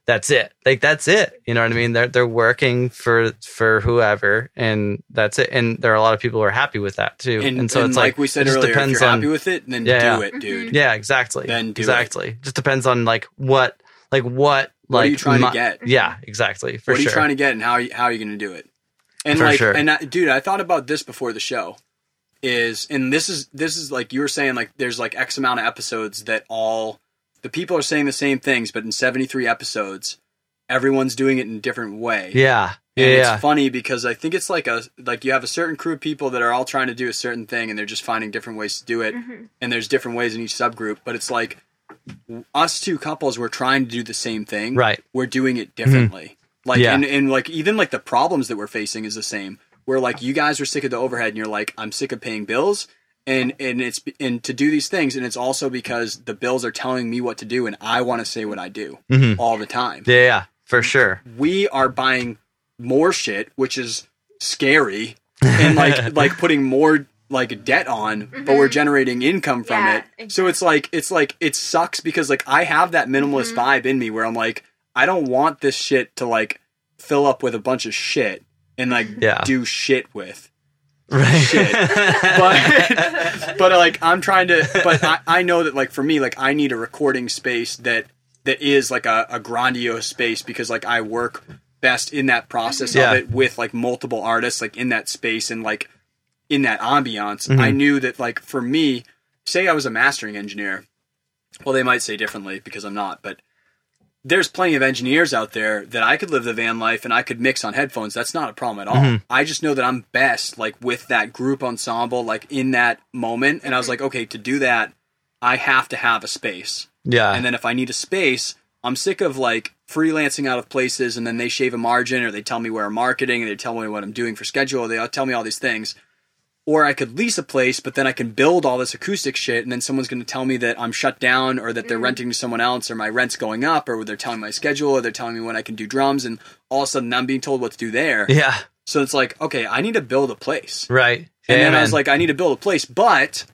that's it. Like, that's it. You know what I mean? They're they're working for for whoever, and that's it. And there are a lot of people who are happy with that too. And, and so and it's like, like we said it earlier, depends if you're happy on, with it, then yeah, do it, dude. Yeah, exactly. Then do exactly. it. Just depends on, like, what, like, what, what like, are you trying my, to get? Yeah, exactly. For what sure. What are you trying to get, and how are, how are you going to do it? And for like, sure. and I, dude, I thought about this before the show. Is and this is this is like you were saying, like, there's like X amount of episodes that all. The people are saying the same things, but in seventy-three episodes, everyone's doing it in a different way. Yeah. And yeah. it's funny because I think it's like a like you have a certain crew of people that are all trying to do a certain thing, and they're just finding different ways to do it. Mm-hmm. And there's different ways in each subgroup. But it's like us two couples, we're trying to do the same thing. Right. We're doing it differently. Mm-hmm. Like yeah. and, and like even like the problems that we're facing is the same. Where like you guys are sick of the overhead and you're like, I'm sick of paying bills. And and it's and to do these things, and it's also because the bills are telling me what to do, and I want to say what I do mm-hmm. all the time. Yeah, yeah, for sure. We are buying more shit, which is scary, and like like putting more like debt on, mm-hmm. but we're generating income from yeah, it. Exactly. So it's like it's like it sucks because like I have that minimalist mm-hmm. vibe in me where I'm like, I don't want this shit to like fill up with a bunch of shit and like yeah. do shit with. Right. Shit. But, but like, I'm trying to, but I, I know that like, for me, like I need a recording space that, that is like a, a grandiose space because like I work best in that process yeah. of it with like multiple artists, like in that space and like in that ambiance. Mm-hmm. I knew that like, for me, say I was a mastering engineer. Well, they might say differently because I'm not, but there's plenty of engineers out there that I could live the van life and I could mix on headphones. That's not a problem at all. Mm-hmm. I just know that I'm best like with that group ensemble, like in that moment. And I was like, okay, to do that, I have to have a space. Yeah. And then if I need a space, I'm sick of like freelancing out of places and then they shave a margin or they tell me where I'm marketing and they tell me what I'm doing for schedule. They tell me all these things. Or I could lease a place, but then I can build all this acoustic shit, and then someone's going to tell me that I'm shut down or that they're mm-hmm. renting to someone else or my rent's going up or they're telling my schedule or they're telling me when I can do drums, and all of a sudden I'm being told what to do there. Yeah. So it's like, okay, I need to build a place. Right. And yeah, then man. I was like, I need to build a place, but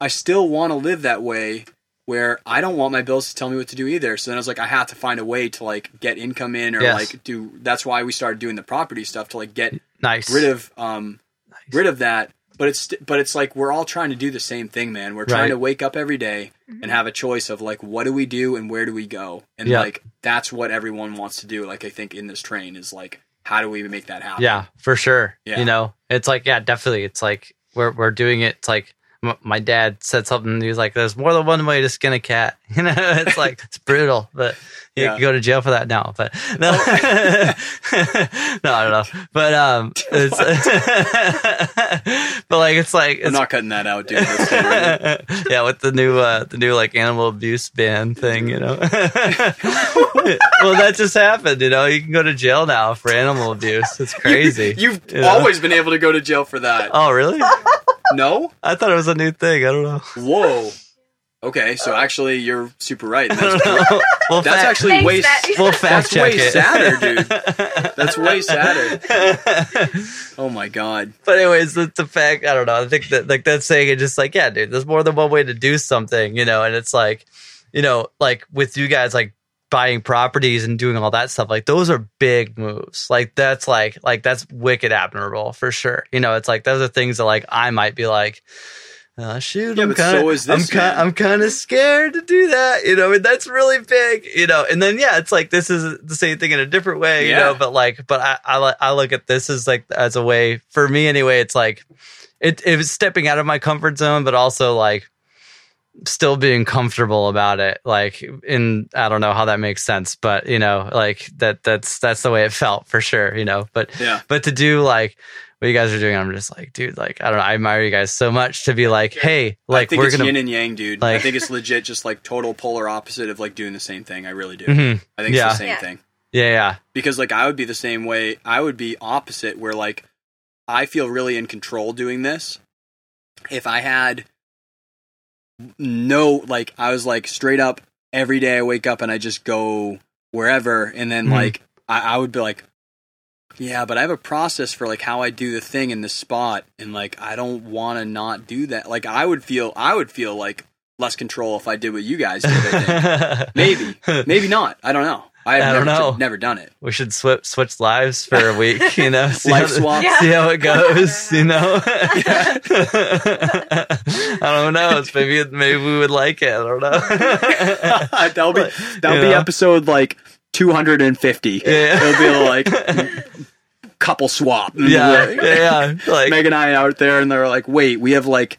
I still want to live that way where I don't want my bills to tell me what to do either. So then I was like, I have to find a way to like get income in or yes. like do, that's why we started doing the property stuff to like get nice. rid of, um, nice. rid of that. But it's but it's like we're all trying to do the same thing, man. We're trying right. to wake up every day mm-hmm. and have a choice of like, what do we do and where do we go? And yeah. like that's what everyone wants to do. Like I think in this train is like, how do we make that happen? Yeah, for sure. Yeah. You know, it's like yeah, definitely. It's like we're we're doing it. It's like m- my dad said something. He was like, "There's more than one way to skin a cat." You know, it's like it's brutal, but you yeah. can go to jail for that now. But no, no, I don't know. But um, it's. But like it's like it's, we're not cutting that out, dude. Yeah, with the new uh, the new like animal abuse ban thing, you know. Well, that just happened, you know. You can go to jail now for animal abuse. It's crazy. You, you've you know? always been able to go to jail for that. Oh, really? No, I thought it was a new thing. I don't know. Whoa. Okay, so actually, you're super right. That's, we'll that's fact, actually way. That. We'll fact that's check way it. Sadder, dude. That's way sadder. Oh my god! But anyways, that's the fact. I don't know. I think that like that's saying it just like yeah, dude. There's more than one way to do something, you know. And it's like, you know, like with you guys, like buying properties and doing all that stuff. Like those are big moves. Like that's like like that's wicked admirable for sure. You know, it's like those are things that like I might be like. Oh, shoot, yeah, I'm kind of so I'm kind I'm kind of scared to do that, you know, and that's really big, you know, and then, yeah, it's like, this is the same thing in a different way, yeah. you know, but like, but I, I, I look at this as like, as a way for me anyway, it's like, it, it was stepping out of my comfort zone, but also like still being comfortable about it. Like, in, I don't know how that makes sense, but you know, like that, that's, that's the way it felt for sure, you know, but, yeah. but to do like what you guys are doing, I'm just like, dude, like, I don't know. I admire you guys so much to be like, hey, like, I think we're it's gonna, yin and yang, dude. Like, I think it's legit. Just like total polar opposite of like doing the same thing. I really do. Mm-hmm. I think yeah. it's the same yeah. thing. Yeah. Yeah. Because like, I would be the same way. I would be opposite where like, I feel really in control doing this. If I had no, like, I was like straight up every day I wake up and I just go wherever. And then mm-hmm. like, I, I would be like, yeah, but I have a process for like how I do the thing in this spot. And like, I don't want to not do that. Like I would feel, I would feel like less control if I did what you guys did. maybe, maybe not. I don't know. I've I don't never, know. Never done it. We should switch switch lives for a week, you know. Life swap. Yeah. See how it goes, you know. I don't know. Maybe maybe we would like it. I don't know. that'll be that'll you be know? Episode like two hundred and fifty. Yeah. It'll be like couple swap. Yeah, like, yeah, yeah. Like Meg and I out there, and they're like, "Wait, we have like."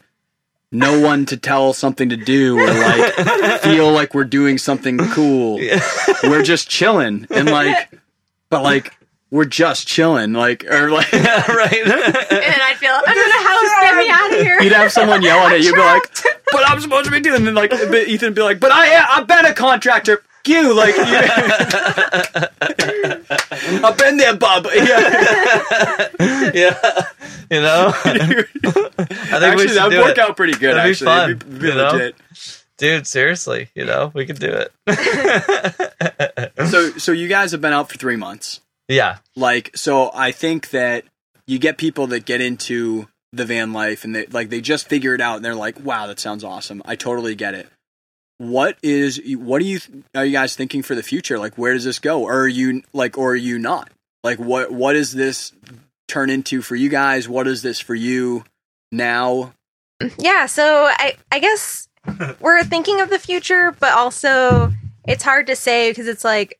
No one to tell something to do or like feel like we're doing something cool. Yeah. We're just chilling and like, but like we're just chilling, like or like yeah, right. And I'd feel, I don't know how to get me out of here. You'd have someone yelling at you, be like, "But I'm supposed to be doing." And like, but Ethan be like, "But I, I've been a contractor." You like, you. I've been there, Bob. Yeah, yeah. You know, I think actually, we that would work it. Out pretty good. That'd actually, be fun, It'd be, it'd be dude. Seriously, you know, we could do it. so, so you guys have been out for three months. Yeah, like so. I think that you get people that get into the van life and they like they just figure it out and they're like, "Wow, that sounds awesome. I totally get it." What is what are you are you guys thinking for the future? Like, where does this go? Or are you like, or are you not? Like, what what does this turn into for you guys? What is this for you now? Yeah, so I I guess we're thinking of the future, but also it's hard to say because it's like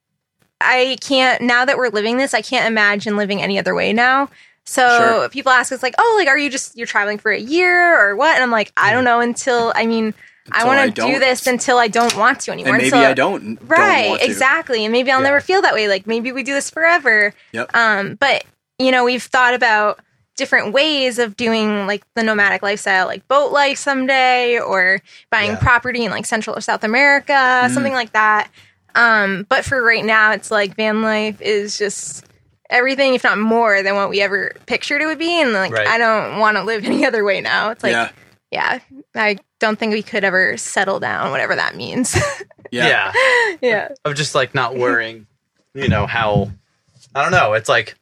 I can't now that we're living this, I can't imagine living any other way now. So sure. people ask us like, oh, like are you just you're traveling for a year or what? And I'm like, I don't know until I mean. Until I want to do this until I don't want to anymore. And maybe so, I don't. Right, don't want to. Exactly. And maybe I'll yeah. never feel that way. Like, maybe we do this forever. Yep. Um, but, you know, we've thought about different ways of doing, like, the nomadic lifestyle, like boat life someday or buying yeah. property in, like, Central or South America, mm. something like that. Um, but for right now, it's like van life is just everything, if not more, than what we ever pictured it would be. And, like, right. I don't want to live any other way now. It's like, yeah, yeah I don't think we could ever settle down, whatever that means. yeah. yeah. Yeah. Of just like not worrying, you know, how, I don't know. It's like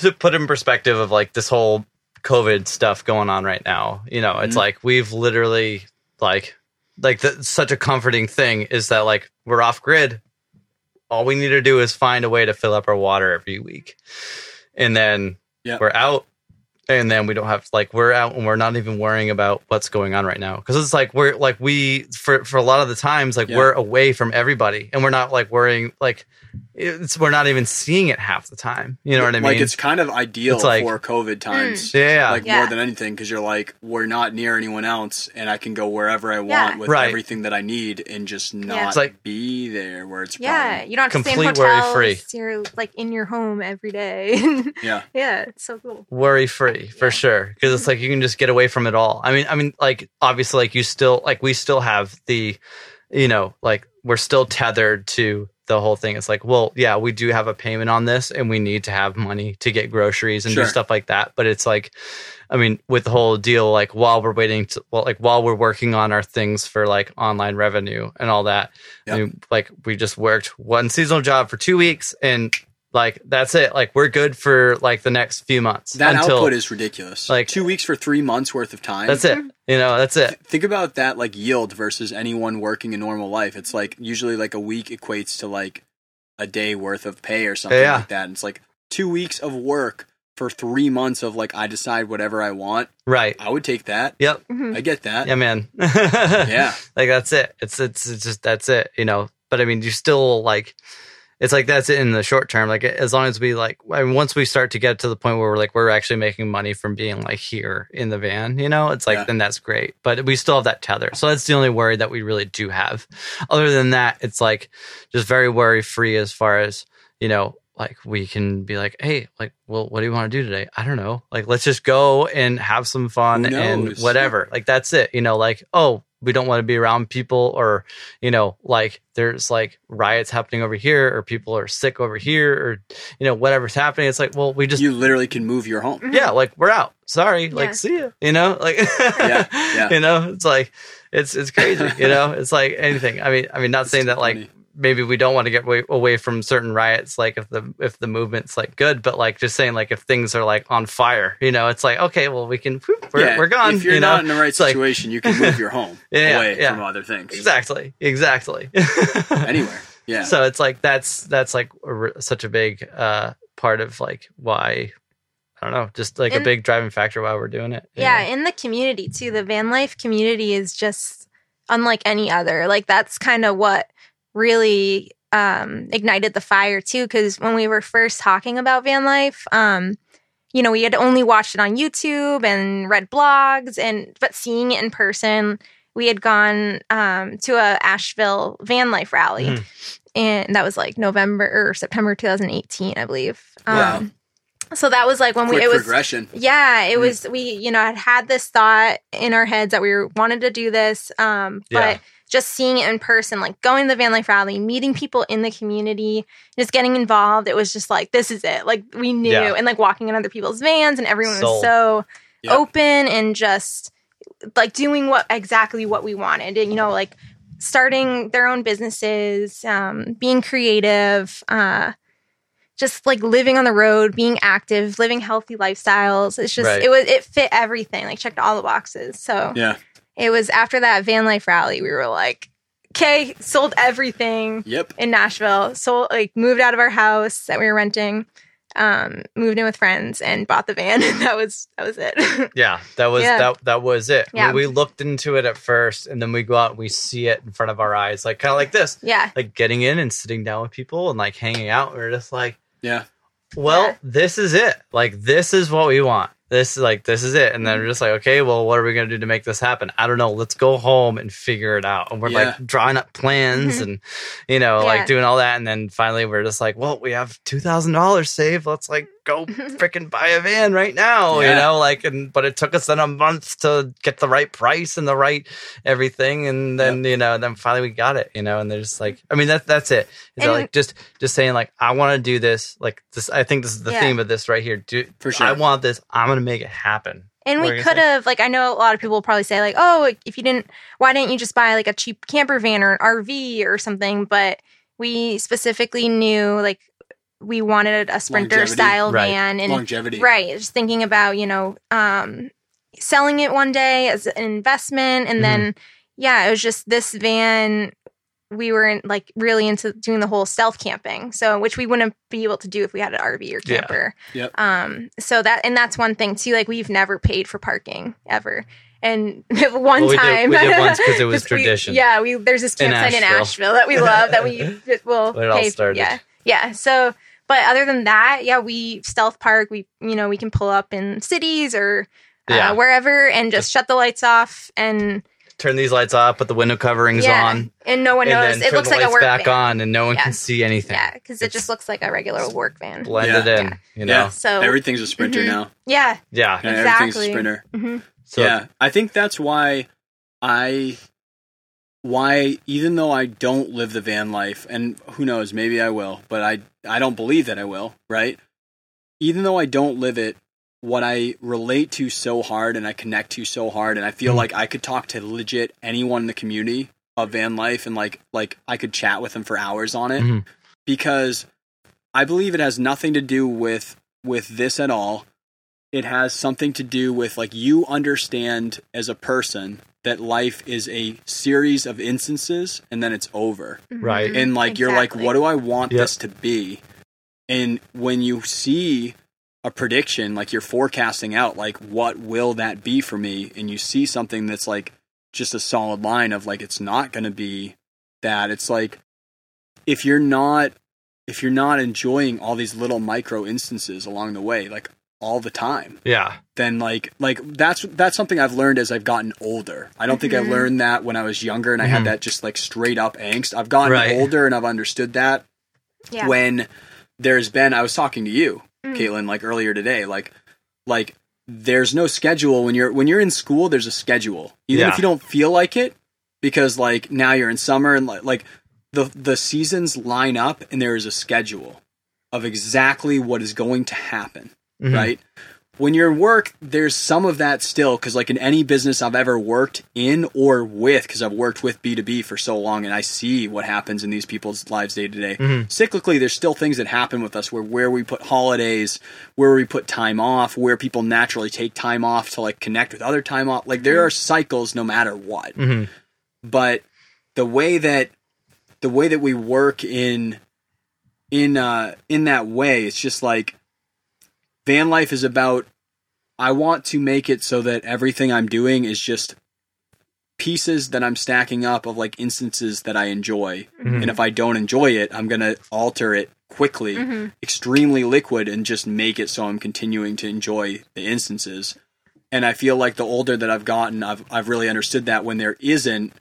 to put in perspective of like this whole COVID stuff going on right now, you know, it's mm-hmm. like we've literally like, like the, such a comforting thing is that like we're off grid. All we need to do is find a way to fill up our water every week. And then yep. we're out. And then we don't have like we're out and we're not even worrying about what's going on right now because it's like we're like we for, for a lot of the times like yeah. we're away from everybody and we're not like worrying like it's we're not even seeing it half the time, you know what I mean? Like it's kind of ideal like, for COVID times, mm, yeah, like yeah. more than anything because you're like we're not near anyone else and I can go wherever I want yeah. with right. everything that I need and just not yeah. like, be there where it's yeah you don't have complete to stay in hotels, worry free. You're like in your home every day. yeah, yeah, it's so cool. Worry free. For yeah. sure, because it's like you can just get away from it all. I mean, I mean, like obviously, like you still, like we still have the, you know, like we're still tethered to the whole thing. It's like, well, yeah, we do have a payment on this, and we need to have money to get groceries and sure. do stuff like that. But it's like, I mean, with the whole deal, like while we're waiting to, well, like while we're working on our things for like online revenue and all that, yep. I mean, like we just worked one seasonal job for two weeks and. Like, that's it. Like, we're good for, like, the next few months. That until, output is ridiculous. Like, two weeks for three months worth of time. That's it. You know, that's it. Th- think about that, like, yield versus anyone working a normal life. It's, like, usually, like, a week equates to, like, a day worth of pay or something yeah. like that. And it's, like, two weeks of work for three months of, like, I decide whatever I want. Right. I would take that. Yep. Mm-hmm. I get that. Yeah, man. yeah. Like, that's it. It's, it's, it's just, that's it, you know. But, I mean, you still, like... it's like that's it in the short term. Like as long as we like, I mean, once we start to get to the point where we're like, we're actually making money from being like here in the van, you know, it's like, yeah. then that's great. But we still have that tether. So that's the only worry that we really do have. Other than that, it's like just very worry free as far as, you know, like we can be like, hey, like, well, what do you want to do today? I don't know. Like, let's just go and have some fun and whatever. Like, that's it. You know, like, oh, we don't want to be around people or, you know, like there's like riots happening over here or people are sick over here or, you know, whatever's happening. It's like, well, we just. You literally can move your home. Yeah. Like we're out. Sorry. Yeah. Like, see ya. You know, like, yeah, yeah. you know, it's like, it's, it's crazy. You know, it's like anything. I mean, I mean, not it's saying that funny. Like, maybe we don't want to get way, away from certain riots, like if the if the movement's like good, but like just saying like if things are like on fire, you know, it's like, okay, well we can, whoop, we're, yeah. we're gone. If you're you know? Not in the right it's situation, like, you can move your home yeah, away yeah. from other things. Exactly, exactly. Anywhere, yeah. So it's like that's that's like a, such a big uh, part of like why, I don't know, just like in, a big driving factor why we're doing it. Yeah, know? In the community too. The van life community is just unlike any other. Like that's kind of what really um, ignited the fire too, because when we were first talking about van life, um, you know, we had only watched it on YouTube and read blogs, and but seeing it in person, we had gone um, to a Asheville van life rally, mm. and that was like November or September twenty eighteen, I believe. Um, wow. So that was like when Quick we it was progression. Yeah, it mm. was we you know had had this thought in our heads that we were, wanted to do this, um, but. Yeah. Just seeing it in person, like going to the Van Life Rally, meeting people in the community, just getting involved. It was just like, this is it. Like we knew yeah. and like walking in other people's vans and everyone Sold. Was so yeah. open and just like doing what exactly what we wanted. And, you know, like starting their own businesses, um, being creative, uh, just like living on the road, being active, living healthy lifestyles. It's just, right. it was, it fit everything, like checked all the boxes. So yeah. It was after that van life rally, we were like, okay, sold everything yep. in Nashville. Sold, like, moved out of our house that we were renting, um, moved in with friends, and bought the van. that was that was it. yeah, that was yeah. that that was it. Yeah. We, we looked into it at first, and then we go out and we see it in front of our eyes, like kind of like this. Yeah. Like getting in and sitting down with people and like hanging out. We were just like, yeah. Well, yeah. this is it. Like, this is what we want. This is like, this is it. And then we're just like, okay, well, what are we going to do to make this happen? I don't know. Let's go home and figure it out. And we're yeah. like drawing up plans and, you know, yeah. like doing all that. And then finally we're just like, well, we have two thousand dollars saved. Let's like go freaking buy a van right now, yeah. you know, like, and, but it took us then a month to get the right price and the right everything. And then, yep. you know, and then finally we got it, you know, and they're just like, I mean, that, that's it. It's like, just, just saying like, I want to do this. Like this, I think this is the yeah. theme of this right here. Do, For sure. I want this. I'm going to make it happen. And we could have, like, I know a lot of people probably say like, oh, if you didn't, why didn't you just buy like a cheap camper van or an R V or something? But we specifically knew like we wanted a Sprinter style right. van and longevity, right? Just thinking about, you know, um, selling it one day as an investment. And mm-hmm. then, yeah, it was just this van. We were in, like really into doing the whole stealth camping, so which we wouldn't be able to do if we had an R V or camper. Yeah. Yep. Um. So that and that's one thing too. Like we've never paid for parking ever, and one well, we time did, we did once because it was tradition. We, yeah. We there's this campsite in Asheville, in Asheville that we love that we will pay. It all started. Yeah. Yeah. So, but other than that, yeah, we stealth park. We you know we can pull up in cities or uh, yeah. wherever and just, just shut the lights off and. Turn these lights off, put the window coverings yeah. on. And no one knows. It looks like a work van. Back on and no one yeah. can see anything. Yeah, because it just looks like a regular work van. Blended yeah. in, yeah. you know. Yeah. So everything's a Sprinter mm-hmm. now. Yeah. Yeah. yeah exactly. Everything's a Sprinter. Mm-hmm. So yeah, I think that's why I, why even though I don't live the van life, and who knows, maybe I will, but I, I don't believe that I will, right? Even though I don't live it, what I relate to so hard and I connect to so hard. And I feel mm-hmm. like I could talk to legit anyone in the community of van life. And like, like I could chat with them for hours on it mm-hmm. because I believe it has nothing to do with, with this at all. It has something to do with like, you understand as a person that life is a series of instances and then it's over. Right. Mm-hmm. And like, exactly. you're like, what do I want yep. this to be? And when you see a prediction, like you're forecasting out, like what will that be for me? And you see something that's like just a solid line of like, it's not going to be that. It's like, if you're not if you're not enjoying all these little micro instances along the way, like all the time, yeah, then like, like that's, that's something I've learned as I've gotten older. I don't mm-hmm. think I learned that when I was younger and I mm-hmm. had that just like straight up angst. I've gotten right. older and I've understood that yeah. when there's been, I was talking to you, mm. Caitlin, like earlier today, like, like there's no schedule when you're, when you're in school, there's a schedule, even yeah. if you don't feel like it, because like now you're in summer and like, like the, the seasons line up and there is a schedule of exactly what is going to happen. Mm-hmm. Right. When you're in work, there's some of that still. Cause like in any business I've ever worked in or with, cause I've worked with B two B for so long and I see what happens in these people's lives day to day. Mm-hmm. Cyclically, there's still things that happen with us where, where we put holidays, where we put time off, where people naturally take time off to like connect with other time off. Like there are cycles no matter what, mm-hmm. but the way that, the way that we work in, in, uh, in that way, it's just like, van life is about, I want to make it so that everything I'm doing is just pieces that I'm stacking up of like instances that I enjoy. Mm-hmm. And if I don't enjoy it, I'm going to alter it quickly, mm-hmm. extremely liquid, and just make it so I'm continuing to enjoy the instances. And I feel like the older that I've gotten, I've I've really understood that when there isn't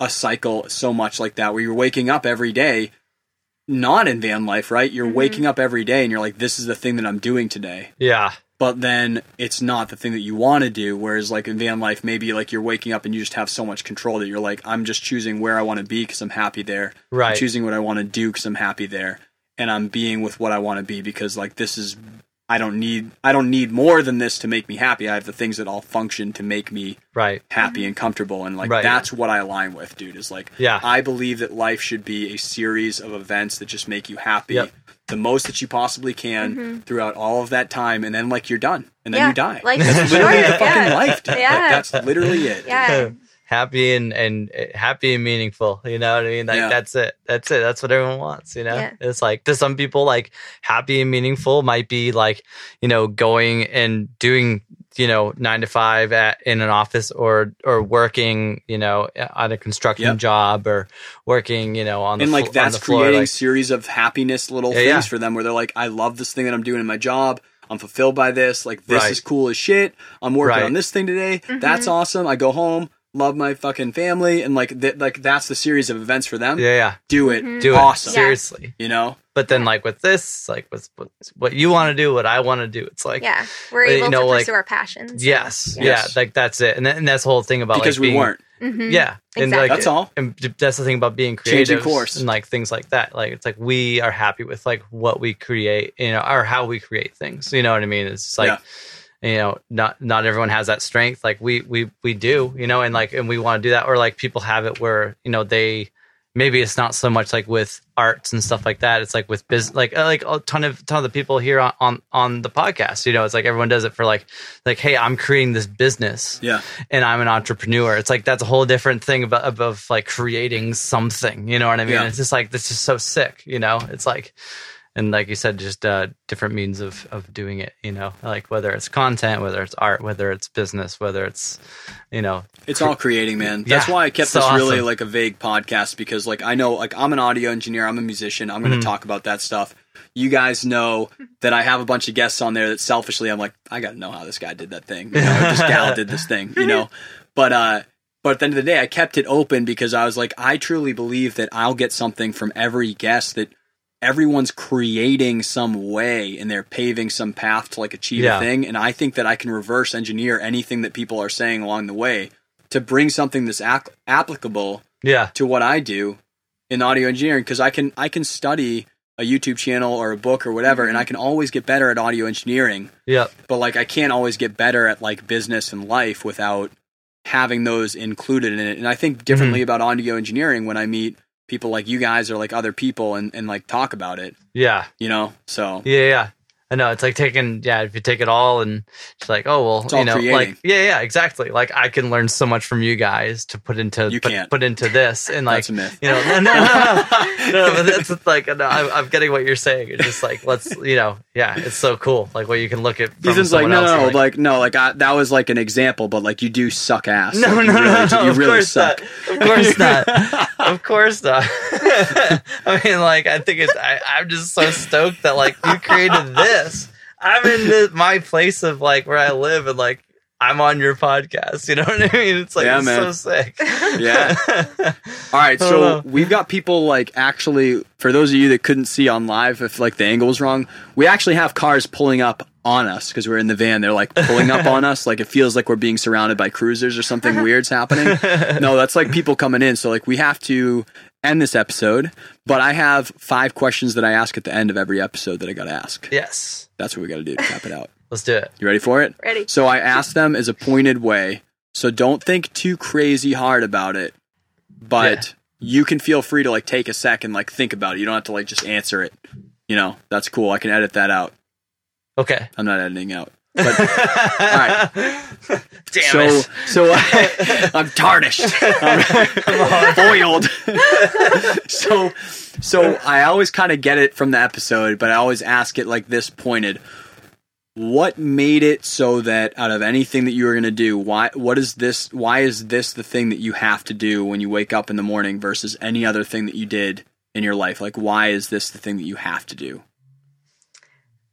a cycle so much like that, where you're waking up every day, not in van life, right? You're mm-hmm. waking up every day and you're like, this is the thing that I'm doing today. Yeah. But then it's not the thing that you want to do. Whereas like in van life, maybe like you're waking up and you just have so much control that you're like, I'm just choosing where I want to be because I'm happy there. Right. I'm choosing what I want to do because I'm happy there. And I'm being with what I want to be because like, this is, I don't need, I don't need more than this to make me happy. I have the things that all function to make me right. happy and comfortable. And like, right. that's what I align with, dude, is like, yeah. I believe that life should be a series of events that just make you happy yep. the most that you possibly can mm-hmm. throughout all of that time. And then like, you're done and then yeah. you die. Like, that's literally the fucking yeah. life, dude. Yeah. Like, that's literally it. Yeah. Happy and, and happy and meaningful. You know what I mean? Like yeah. that's it. That's it. That's what everyone wants. You know, yeah. it's like to some people, like happy and meaningful might be like, you know, going and doing, you know, nine to five at, in an office or, or working, you know, on a construction yep. job or working, you know, on the, and like fl- that's on the floor, creating like, series of happiness, little yeah, things yeah. for them where they're like, I love this thing that I'm doing in my job. I'm fulfilled by this. Like this right. is cool as shit. I'm working right. on this thing today. Mm-hmm. That's awesome. I go home. Love my fucking family, and like th- like that's the series of events for them. Yeah, yeah. Do it, mm-hmm. do awesome. It seriously, you know. But then, like with this, like with, with what you want to do, what I want to do, it's like yeah, we're able you know, to like, pursue our passions. Yes, yes, yeah, like that's it, and th- and that's the whole thing about because like, being, we weren't. Mm-hmm. Yeah, exactly. And like, that's all. And that's the thing about being creative, changing course, and like things like that. Like it's like we are happy with like what we create, you know, or how we create things. You know what I mean? It's just like. Yeah. You know, not not everyone has that strength. Like we we we do, you know, and like and we want to do that. Or like people have it where, you know, they maybe it's not so much like with arts and stuff like that. It's like with business, like like a ton of ton of the people here on, on, on the podcast. You know, it's like everyone does it for like like hey, I'm creating this business, yeah, and I'm an entrepreneur. It's like that's a whole different thing about of like creating something. You know what I mean? Yeah. It's just like this is so sick. You know, it's like. And like you said, just uh, different means of, of doing it, you know, like whether it's content, whether it's art, whether it's business, whether it's, you know. It's all creating, man. That's yeah, why I kept so this really awesome. Like a vague podcast because like I know like I'm an audio engineer. I'm a musician. I'm going to mm-hmm. talk about that stuff. You guys know that I have a bunch of guests on there that selfishly I'm like, I got to know how this guy did that thing. You know, this gal did this thing, you know. But uh, but at the end of the day, I kept it open because I was like, I truly believe that I'll get something from every guest that – everyone's creating some way and they're paving some path to like achieve yeah. a thing. And I think that I can reverse engineer anything that people are saying along the way to bring something that's ap- applicable yeah. to what I do in audio engineering. Cause I can, I can study a YouTube channel or a book or whatever, mm-hmm. and I can always get better at audio engineering. Yeah. But like, I can't always get better at like business and life without having those included in it. And I think differently mm-hmm. about audio engineering when I meet people like you guys or like other people and, and like talk about it. Yeah. You know, so. Yeah. Yeah. I know. It's like taking, yeah, if you take it all and it's like, oh, well, it's you know, creating. Like, yeah, yeah, exactly. Like I can learn so much from you guys to put into, you put, can't. put into this. And like, that's a myth. You know, no, no, no, no, no, but that's like, no, I'm, I'm getting what you're saying. It's just like, let's, you know, yeah, it's so cool. Like where you can look at from Ethan's someone like, no, else. No, like, like, no, like I, that was like an example, but like you do suck ass. No, like, no, you really, no, no, you really suck. Not. Of course not. Of course not. I mean, like, I think it's, I, I'm just so stoked that, like, you created this. I'm in this, my place of, like, where I live, and, like, I'm on your podcast. You know what I mean? It's like, yeah, it's man. so sick. Yeah. All right. So we've got people, like, actually, for those of you that couldn't see on live, if, like, the angle was wrong, we actually have cars pulling up on us because we're in the van. They're, like, pulling up on us. Like, it feels like we're being surrounded by cruisers or something weird's happening. No, that's, like, people coming in. So, like, we have to end this episode, but I have five questions that I ask at the end of every episode that I got to ask. Yes. That's what we got to do to cap it out. Let's do it. You ready for it? Ready. So I asked them as a pointed way. So don't think too crazy hard about it, but yeah. you can feel free to, like, take a sec and, like, think about it. You don't have to, like, just answer it. You know, that's cool. I can edit that out. Okay. I'm not editing out. But, all right. Damn so, it. So uh, I'm tarnished. I'm foiled. so, so I always kind of get it from the episode, but I always ask it like this pointed. What made it so that out of anything that you were going to do, why, what is this, why is this the thing that you have to do when you wake up in the morning versus any other thing that you did in your life? Like, why is this the thing that you have to do?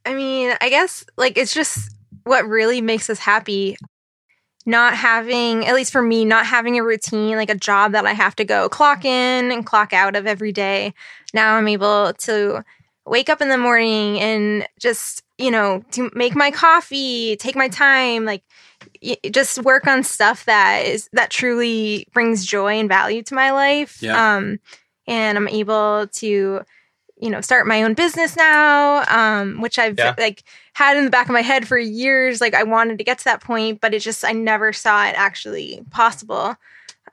I mean, I guess, like, it's just what really makes us happy. Not having, at least for me, not having a routine, like a job that I have to go clock in and clock out of every day. Now I'm able to wake up in the morning and just, you know, to make my coffee, take my time, like, y- just work on stuff that is that truly brings joy and value to my life. Yeah. Um, and I'm able to, you know, start my own business now, um, which I've yeah. like had in the back of my head for years. Like, I wanted to get to that point, but it just, I never saw it actually possible.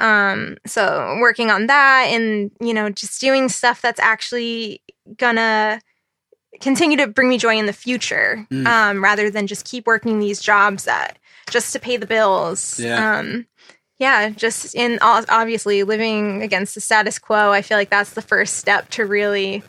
Um, so working on that and, you know, just doing stuff that's actually gonna continue to bring me joy in the future, mm. um, rather than just keep working these jobs that just to pay the bills. Yeah. Um, yeah. Just in obviously living against the status quo. I feel like that's the first step to really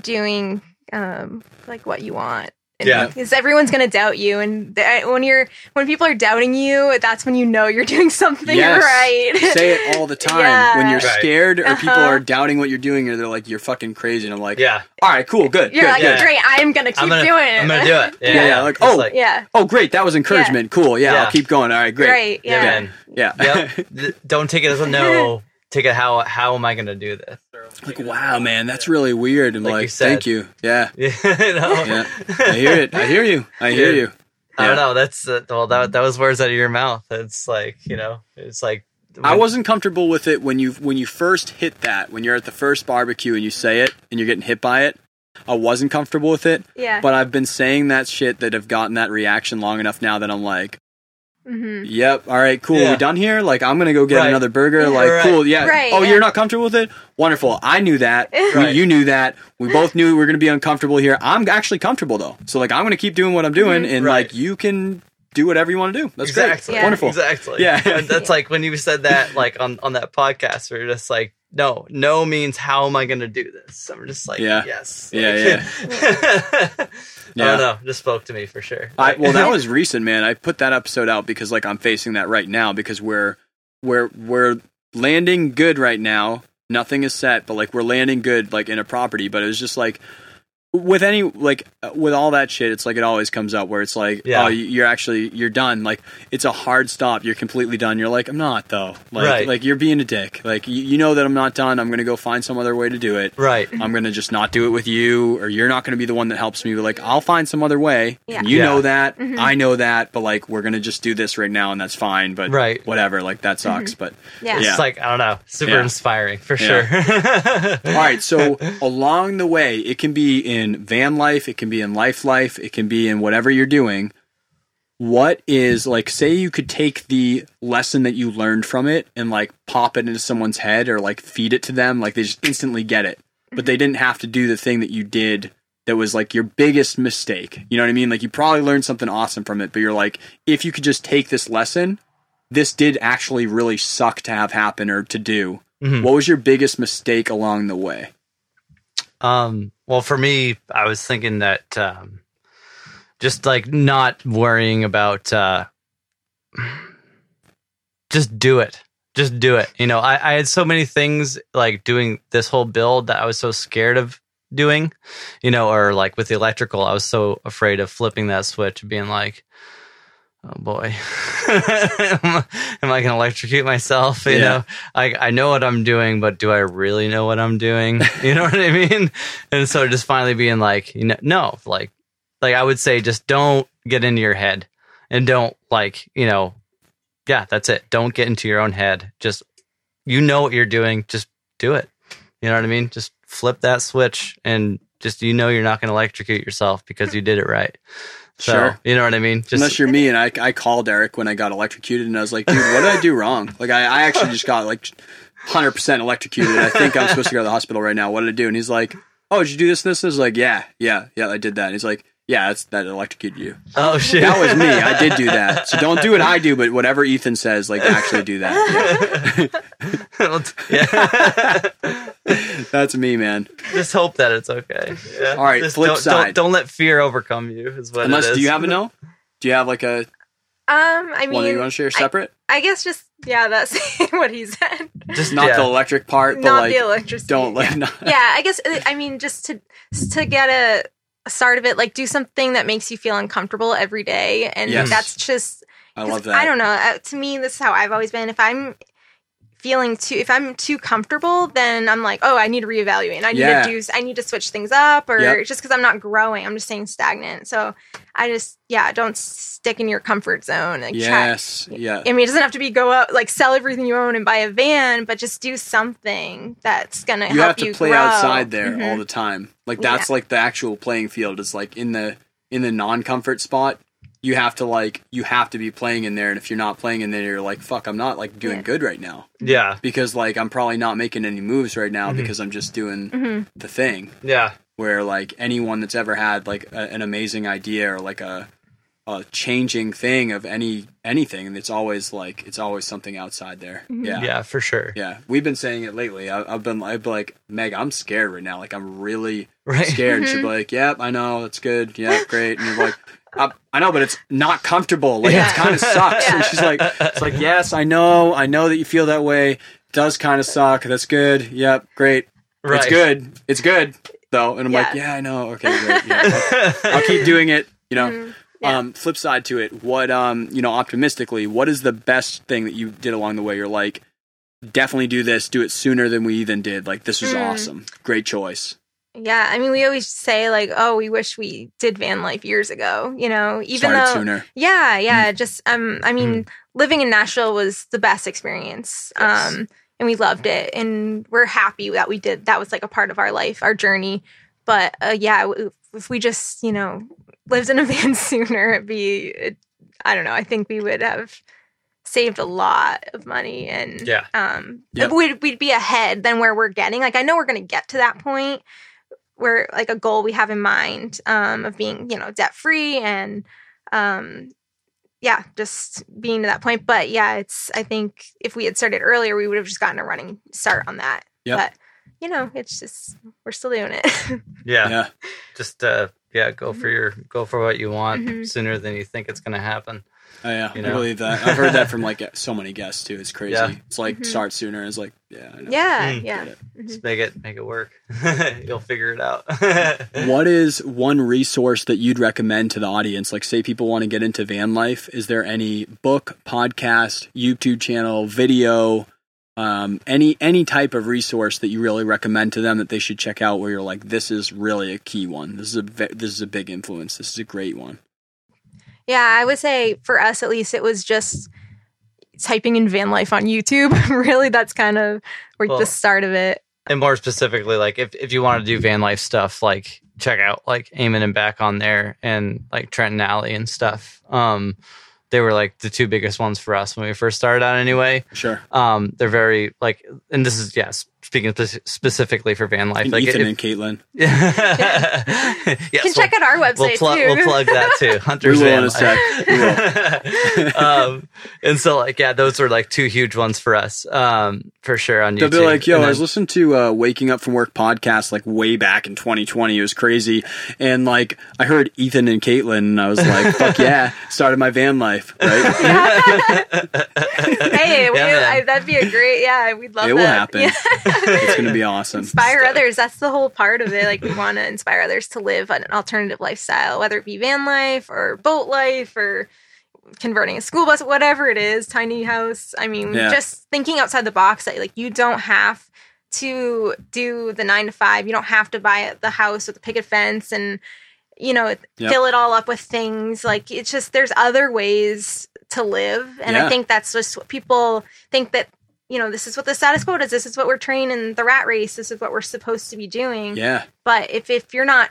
doing, um, like, what you want. And yeah. Because everyone's going to doubt you. And th- when you're, when people are doubting you, that's when you know you're doing something yes. right. Say it all the time. Yeah. When you're right. scared or uh-huh. people are doubting what you're doing, or they're like, you're fucking crazy. And I'm like, yeah. all right, cool, good. You're good, like, yeah. great, I'm going to keep gonna, doing it. I'm going to do it. Yeah. yeah, yeah. Like, oh, like, yeah. oh, great. That was encouragement. Yeah. Cool. Yeah, yeah. I'll keep going. All right, great. Right. Yeah. Yeah. yeah. Yep. Don't take it as a no. Take it. How how am I going to do this? Like, wow, man, that's really weird. And like, like you said, thank you. Yeah. you know? yeah. I hear it. I hear you. I hear Dude, you. Yeah. I don't know. That's uh, well, that that was words out of your mouth. It's like, you know, it's like when, I wasn't comfortable with it when you when you first hit that, when you're at the first barbecue and you say it and you're getting hit by it. I wasn't comfortable with it. Yeah. But I've been saying that shit that have gotten that reaction long enough now that I'm like, mm-hmm. yep. all right, cool. Yeah. We done here? Like, I'm going to go get right. another burger. Yeah, like, right. cool. Yeah. Right, oh, yeah. You're not comfortable with it? Wonderful. I knew that. Right. You knew that. We both knew we were going to be uncomfortable here. I'm actually comfortable, though. So, like, I'm going to keep doing what I'm doing, mm-hmm. and, right. like, you can do whatever you want to do. That's exactly. great. Yeah. Wonderful. Exactly. Yeah. And that's, like, when you said that, like, on, on that podcast, we were just like, no, no means how am I going to do this? I'm just like, yeah. yes. Yeah, like, yeah. Yeah. Oh, no, just spoke to me for sure. I, well, that was recent, man. I put that episode out because, like, I'm facing that right now because we're we're we're landing good right now. Nothing is set, but, like, we're landing good, like, in a property. But it was just like with any like with all that shit, it's like it always comes up where it's like, yeah. oh, you're actually you're done. Like, it's a hard stop. You're completely done. You're like, I'm not though. Like, right. like you're being a dick. Like, you, you know that I'm not done. I'm gonna go find some other way to do it. Right. I'm gonna just not do it with you, or you're not gonna be the one that helps me. But, like, I'll find some other way. Yeah. And you yeah. know that. Mm-hmm. I know that. But, like, we're gonna just do this right now, and that's fine. But right. whatever. Like, that sucks. Mm-hmm. But yeah. yeah, it's like, I don't know. Super yeah. inspiring for yeah. sure. All right. So along the way, it can be in. in van life, it can be in life life, it can be in whatever you're doing. What is, like, say you could take the lesson that you learned from it and, like, pop it into someone's head or, like, feed it to them, like, they just instantly get it, but they didn't have to do the thing that you did that was, like, your biggest mistake. You know what I mean? Like, you probably learned something awesome from it, but you're like, if you could just take this lesson, this did actually really suck to have happen or to do. Mm-hmm. What was your biggest mistake along the way? Um, well, for me, I was thinking that, um, just like not worrying about, uh, just do it, just do it. You know, I, I had so many things like doing this whole build that I was so scared of doing, you know, or like with the electrical, I was so afraid of flipping that switch, being like, oh boy, am I going to electrocute myself? You yeah. know, I, I know what I'm doing, but do I really know what I'm doing? You know what I mean? And so just finally being like, you know, no, like, like I would say, just don't get into your head and don't like, you know, yeah, that's it. Don't get into your own head. Just, you know what you're doing. Just do it. You know what I mean? Just flip that switch and just, you know, you're not going to electrocute yourself because you did it right. So, sure. You know what I mean? Just, unless you're me, and I, I called Eric when I got electrocuted, and I was like, dude, what did I do wrong? Like, I, I actually just got, like, one hundred percent electrocuted, and I think I'm supposed to go to the hospital right now. What did I do? And he's like, oh, did you do this and this? And I was like, yeah, yeah, yeah, I did that. And he's like, yeah, that's, that electrocuted you. Oh, shit. That was me. I did do that. So don't do what I do, but whatever Ethan says, like, actually do that. Yeah. That's me, man. Just hope that it's okay. Yeah. All right, just flip don't, side. Don't, don't let fear overcome you is what Unless, it is. Do you have a no? Do you have like a um? I mean, one that you want to share separate? I, I guess just, yeah, that's what he said. Just not yeah. the electric part, but not like, the electricity. Don't let not. Yeah, I guess, I mean, just to to get a, a start of it, like do something that makes you feel uncomfortable every day. And yes. that's just, I love that. I don't know. Uh, to me, this is how I've always been. If I'm feeling too, if I'm too comfortable, then I'm like, oh, I need to reevaluate. And I need yeah. to do, I need to switch things up, or yep. just because I'm not growing, I'm just staying stagnant. So I just, yeah, don't stick in your comfort zone. Like, yes, try, yeah. I mean, it doesn't have to be go out, like sell everything you own and buy a van, but just do something that's going to help you grow. You have to play grow. outside there mm-hmm. all the time. Like that's yeah. like the actual playing field is like in the, in the non-comfort spot. You have to like, you have to be playing in there. And if you're not playing in there, you're like, fuck, I'm not like doing yeah. good right now. Yeah. Because like, I'm probably not making any moves right now mm-hmm. because I'm just doing mm-hmm. the thing. Yeah. Where like anyone that's ever had like a, an amazing idea or like a, a changing thing of any, anything. And it's always like, it's always something outside there. Mm-hmm. Yeah. Yeah, for sure. Yeah. We've been saying it lately. I, I've been I've been like, Meg, I'm scared right now. Like I'm really right. scared. Mm-hmm. She'd be like, yep, I know. That's good. Yeah. Great. And you're like, I, I know, but it's not comfortable. Like, yeah. it kind of sucks. Yeah. And she's like, it's like, yes, I know. I know that you feel that way. It does kind of suck. That's good. Yep. Great. Right. It's good. It's good, though. And I'm yeah. like, yeah, I know. Okay, great. Yeah, I'll, I'll keep doing it. You know, mm, yeah. um, flip side to it. What, um, you know, optimistically, what is the best thing that you did along the way? You're like, definitely do this. Do it sooner than we even did. Like, this is mm. awesome. Great choice. Yeah, I mean, we always say like, "Oh, we wish we did van life years ago," you know. Even Started though, sooner. yeah, yeah, mm. just um, I mean, mm. living in Nashville was the best experience, yes. um, and we loved it, and we're happy that we did. That was like a part of our life, our journey. But uh, yeah, if we just, you know, lived in a van sooner, it'd be, it, I don't know. I think we would have saved a lot of money, and yeah, um, yep. we'd we'd be ahead than where we're getting. Like I know we're gonna get to that point. We're like a goal we have in mind um, of being, you know, debt free and, um, yeah, just being to that point. But yeah, it's, I think if we had started earlier, we would have just gotten a running start on that. Yep. But, you know, it's just, we're still doing it. yeah. yeah. Just, uh, yeah, go for your, go for what you want mm-hmm. sooner than you think it's going to happen. Oh yeah, you know? I believe that. I've heard that from like so many guests too. It's crazy. Yeah. It's like mm-hmm. start sooner. It's like yeah, I know. yeah, mm. yeah. It. Mm-hmm. Just make it, make it work. You'll figure it out. What is one resource that you'd recommend to the audience? Like, say people want to get into van life. Is there any book, podcast, YouTube channel, video, um, any any type of resource that you really recommend to them that they should check out? Where you're like, this is really a key one. This is a this is a big influence. This is a great one. Yeah, I would say for us at least, it was just typing in van life on YouTube. Really, that's kind of where well, the start of it. And more specifically, like if, if you want to do van life stuff, like check out like Eamon and Back on there and like Trent and Alley and stuff. Um, they were like the two biggest ones for us when we first started out anyway. Sure. Um, they're very like, and this is, yes, Speaking specifically for van life, and like Ethan if, and Caitlin. yes, you can we'll, check out our website we'll pl- too. We'll plug that too. Hunters Van Life. um, and so, like, yeah, those were like two huge ones for us, um, for sure. On They'll YouTube, they'll be like, "Yo, then, I was listening to uh, Waking Up from Work podcast like way back in twenty twenty. It was crazy, and like I heard Ethan and Caitlin, and I was like, fuck yeah, started my van life, right? hey, we, yeah, I, that'd be a great, yeah, we'd love it. That. Will happen. Yeah. It's going to be awesome. Inspire Stuff. Others. That's the whole part of it. Like, we want to inspire others to live an alternative lifestyle, whether it be van life or boat life or converting a school bus, whatever it is, tiny house. I mean, yeah. just thinking outside the box that, like, you don't have to do the nine to five. You don't have to buy the house with a picket fence and, you know, yep. fill it all up with things. Like, it's just, there's other ways to live. And yeah. I think that's just what people think that, you know, this is what the status quo is. This is what we're trained in the rat race. This is what we're supposed to be doing. Yeah. But if, if you're not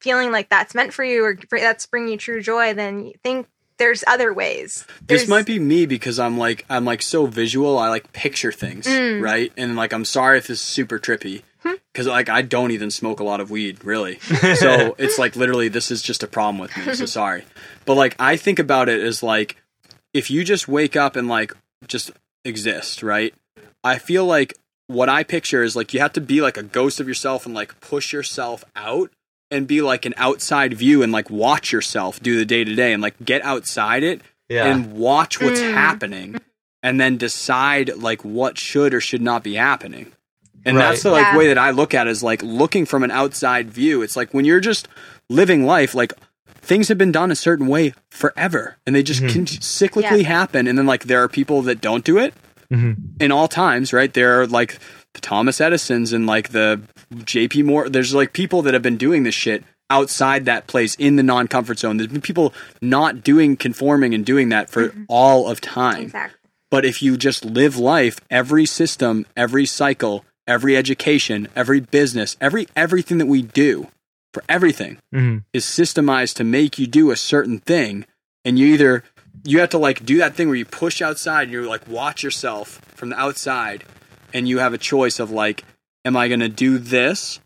feeling like that's meant for you or that's bringing you true joy, then you think there's other ways. There's- this might be me because I'm like, I'm like so visual. I like picture things, mm. right? And like, I'm sorry if this is super trippy. Because like I don't even smoke a lot of weed, really. So it's like literally this is just a problem with me. So sorry. But like I think about it as like if you just wake up and like just exist, right? I feel like what I picture is like you have to be like a ghost of yourself and like push yourself out and be like an outside view and like watch yourself do the day to day and like get outside it yeah. and watch what's mm. happening and then decide like what should or should not be happening. And right. that's the like yeah. way that I look at it is like looking from an outside view. It's like when you're just living life, like things have been done a certain way forever and they just mm-hmm. can cyclically yeah. happen. And then like there are people that don't do it mm-hmm. in all times, right? There are like the Thomas Edisons and like the J P Morgan. There's like people that have been doing this shit outside that place in the non-comfort zone. There's been people not doing, conforming and doing that for mm-hmm. all of time. Exactly. But if you just live life, every system, every cycle, every education, every business, every everything that we do for everything mm-hmm. is systemized to make you do a certain thing. And you either, you have to like do that thing where you push outside and you like watch yourself from the outside and you have a choice of like, am I going to do this?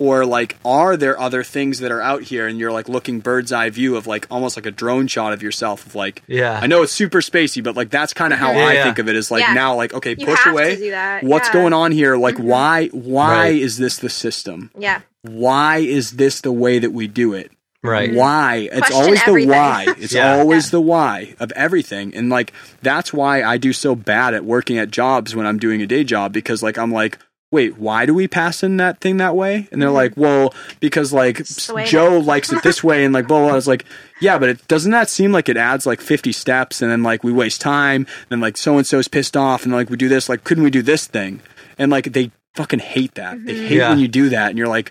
Or like, are there other things that are out here? And you're like looking bird's eye view of like almost like a drone shot of yourself of like, yeah. I know it's super spacey, but like that's kind of how yeah, I yeah. think of it is like yeah. now like, okay, you push away. What's yeah. going on here? Like mm-hmm. why, why right. is this the system? Yeah. Why is this the way that we do it? Right. Why? It's Question always everything. the why. It's yeah. always yeah. the why of everything. And like, that's why I do so bad at working at jobs when I'm doing a day job because like, I'm like, wait, why do we pass in that thing that way? And they're like, well, because like Joe likes it this way and like blah, blah, blah. I was like, yeah, but it doesn't that seem like it adds like fifty steps and then like we waste time and then like so-and-so's pissed off and like we do this, like couldn't we do this thing? And like they fucking hate that. Mm-hmm. They hate yeah. when you do that and you're like,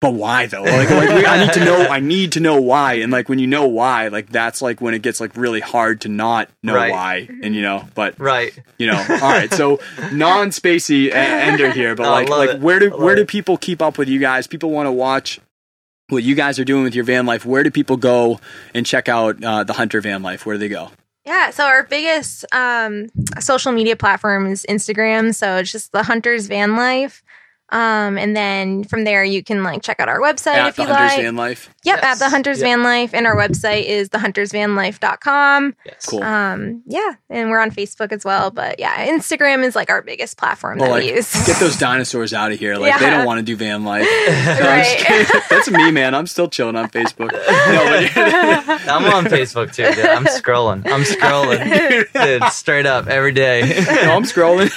but why though? Like, like we, I need to know, I need to know why. And like when you know why, like that's like when it gets like really hard to not know right. why. And you know, but right, you know, all right. So non-spacey ender here, but oh, like, like it. where do where it. do people keep up with you guys? People want to watch what you guys are doing with your van life. Where do people go and check out uh, the Hunter Van Life? Where do they go? Yeah, so our biggest um, social media platform is Instagram. So it's just the Hunters Van Life. Um, and then from there you can like check out our website at if you like. At the Hunters Van Life. Yep, yes. at the Hunters yep. Van Life, and our website is the hunters van life dot com. Yes. Cool. Um, yeah, and we're on Facebook as well, but yeah, Instagram is like our biggest platform well, that like, we use. Get those dinosaurs out of here! Like yeah. they don't want to do van life. No, right. That's me, man. I'm still chilling on Facebook. No, I'm on Facebook too. Dude. I'm scrolling. I'm scrolling, dude. Straight up every day. No, I'm scrolling.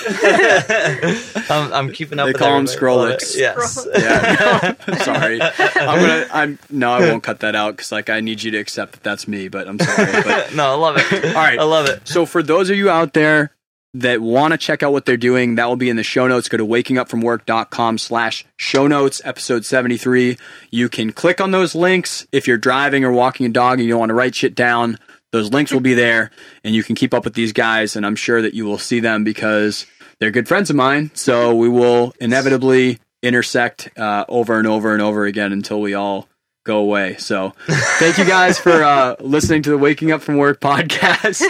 I'm, I'm keeping up. They with call them Scrollix. Yes. Yeah. No, I'm sorry. I'm gonna. I'm no. I won't cut that out because like I need you to accept that that's me. But I'm sorry. But no, I love it. All right, I love it. So for those of you out there that want to check out what they're doing, that will be in the show notes. Go to waking up from work dot com slash show notes, episode seventy-three. You can click on those links if you're driving or walking a dog and you don't want to write shit down. Those links will be there, and you can keep up with these guys. And I'm sure that you will see them because they're good friends of mine, so we will inevitably intersect uh, over and over and over again until we all go away. So thank you guys for uh, listening to the Waking Up From Work podcast.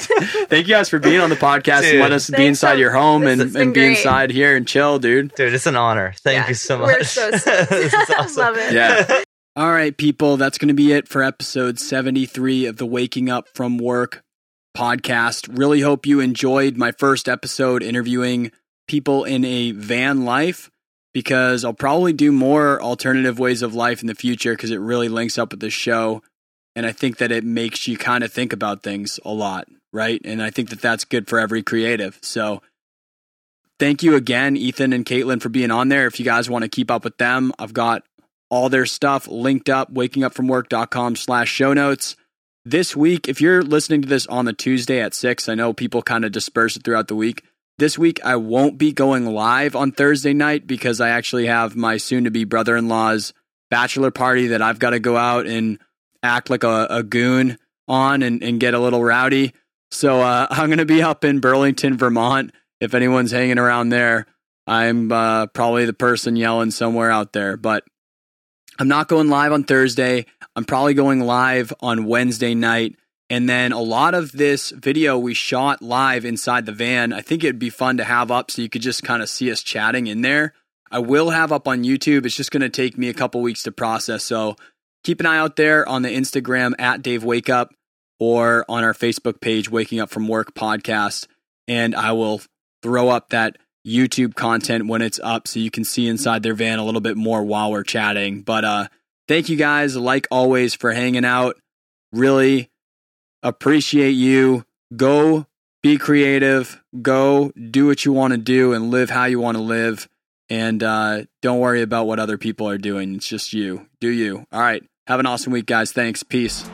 Thank you guys for being on the podcast, dude, and let us be inside so, your home and, and be inside here and chill, dude. Dude, it's an honor. Thank yeah, you so much. We're so stoked. This is awesome. Love it. Yeah. All right, people, that's going to be it for episode seventy-three of the Waking Up From Work podcast. Really hope you enjoyed my first episode interviewing people in a van life, because I'll probably do more alternative ways of life in the future, because it really links up with this show. And I think that it makes you kind of think about things a lot, right? And I think that that's good for every creative. So thank you again, Ethan and Caitlin, for being on there. If you guys want to keep up with them, I've got all their stuff linked up, wakingupfromwork.com slash show notes. This week, if you're listening to this on the Tuesday at six, I know people kind of disperse it throughout the week. This week, I won't be going live on Thursday night because I actually have my soon-to-be brother-in-law's bachelor party that I've got to go out and act like a, a goon on and, and get a little rowdy. So uh, I'm going to be up in Burlington, Vermont. If anyone's hanging around there, I'm uh, probably the person yelling somewhere out there. But I'm not going live on Thursday. I'm probably going live on Wednesday night. And then a lot of this video we shot live inside the van. I think it'd be fun to have up so you could just kind of see us chatting in there. I will have up on YouTube. It's just going to take me a couple weeks to process. So keep an eye out there on the Instagram at Dave Wake Up or on our Facebook page, Waking Up From Work podcast. And I will throw up that YouTube content when it's up so you can see inside their van a little bit more while we're chatting. But uh, thank you guys, like always, for hanging out. Really appreciate you. Go be creative. Go do what you want to do and live how you want to live. And uh, don't worry about what other people are doing. It's just you. Do you. All right. Have an awesome week, guys. Thanks. Peace.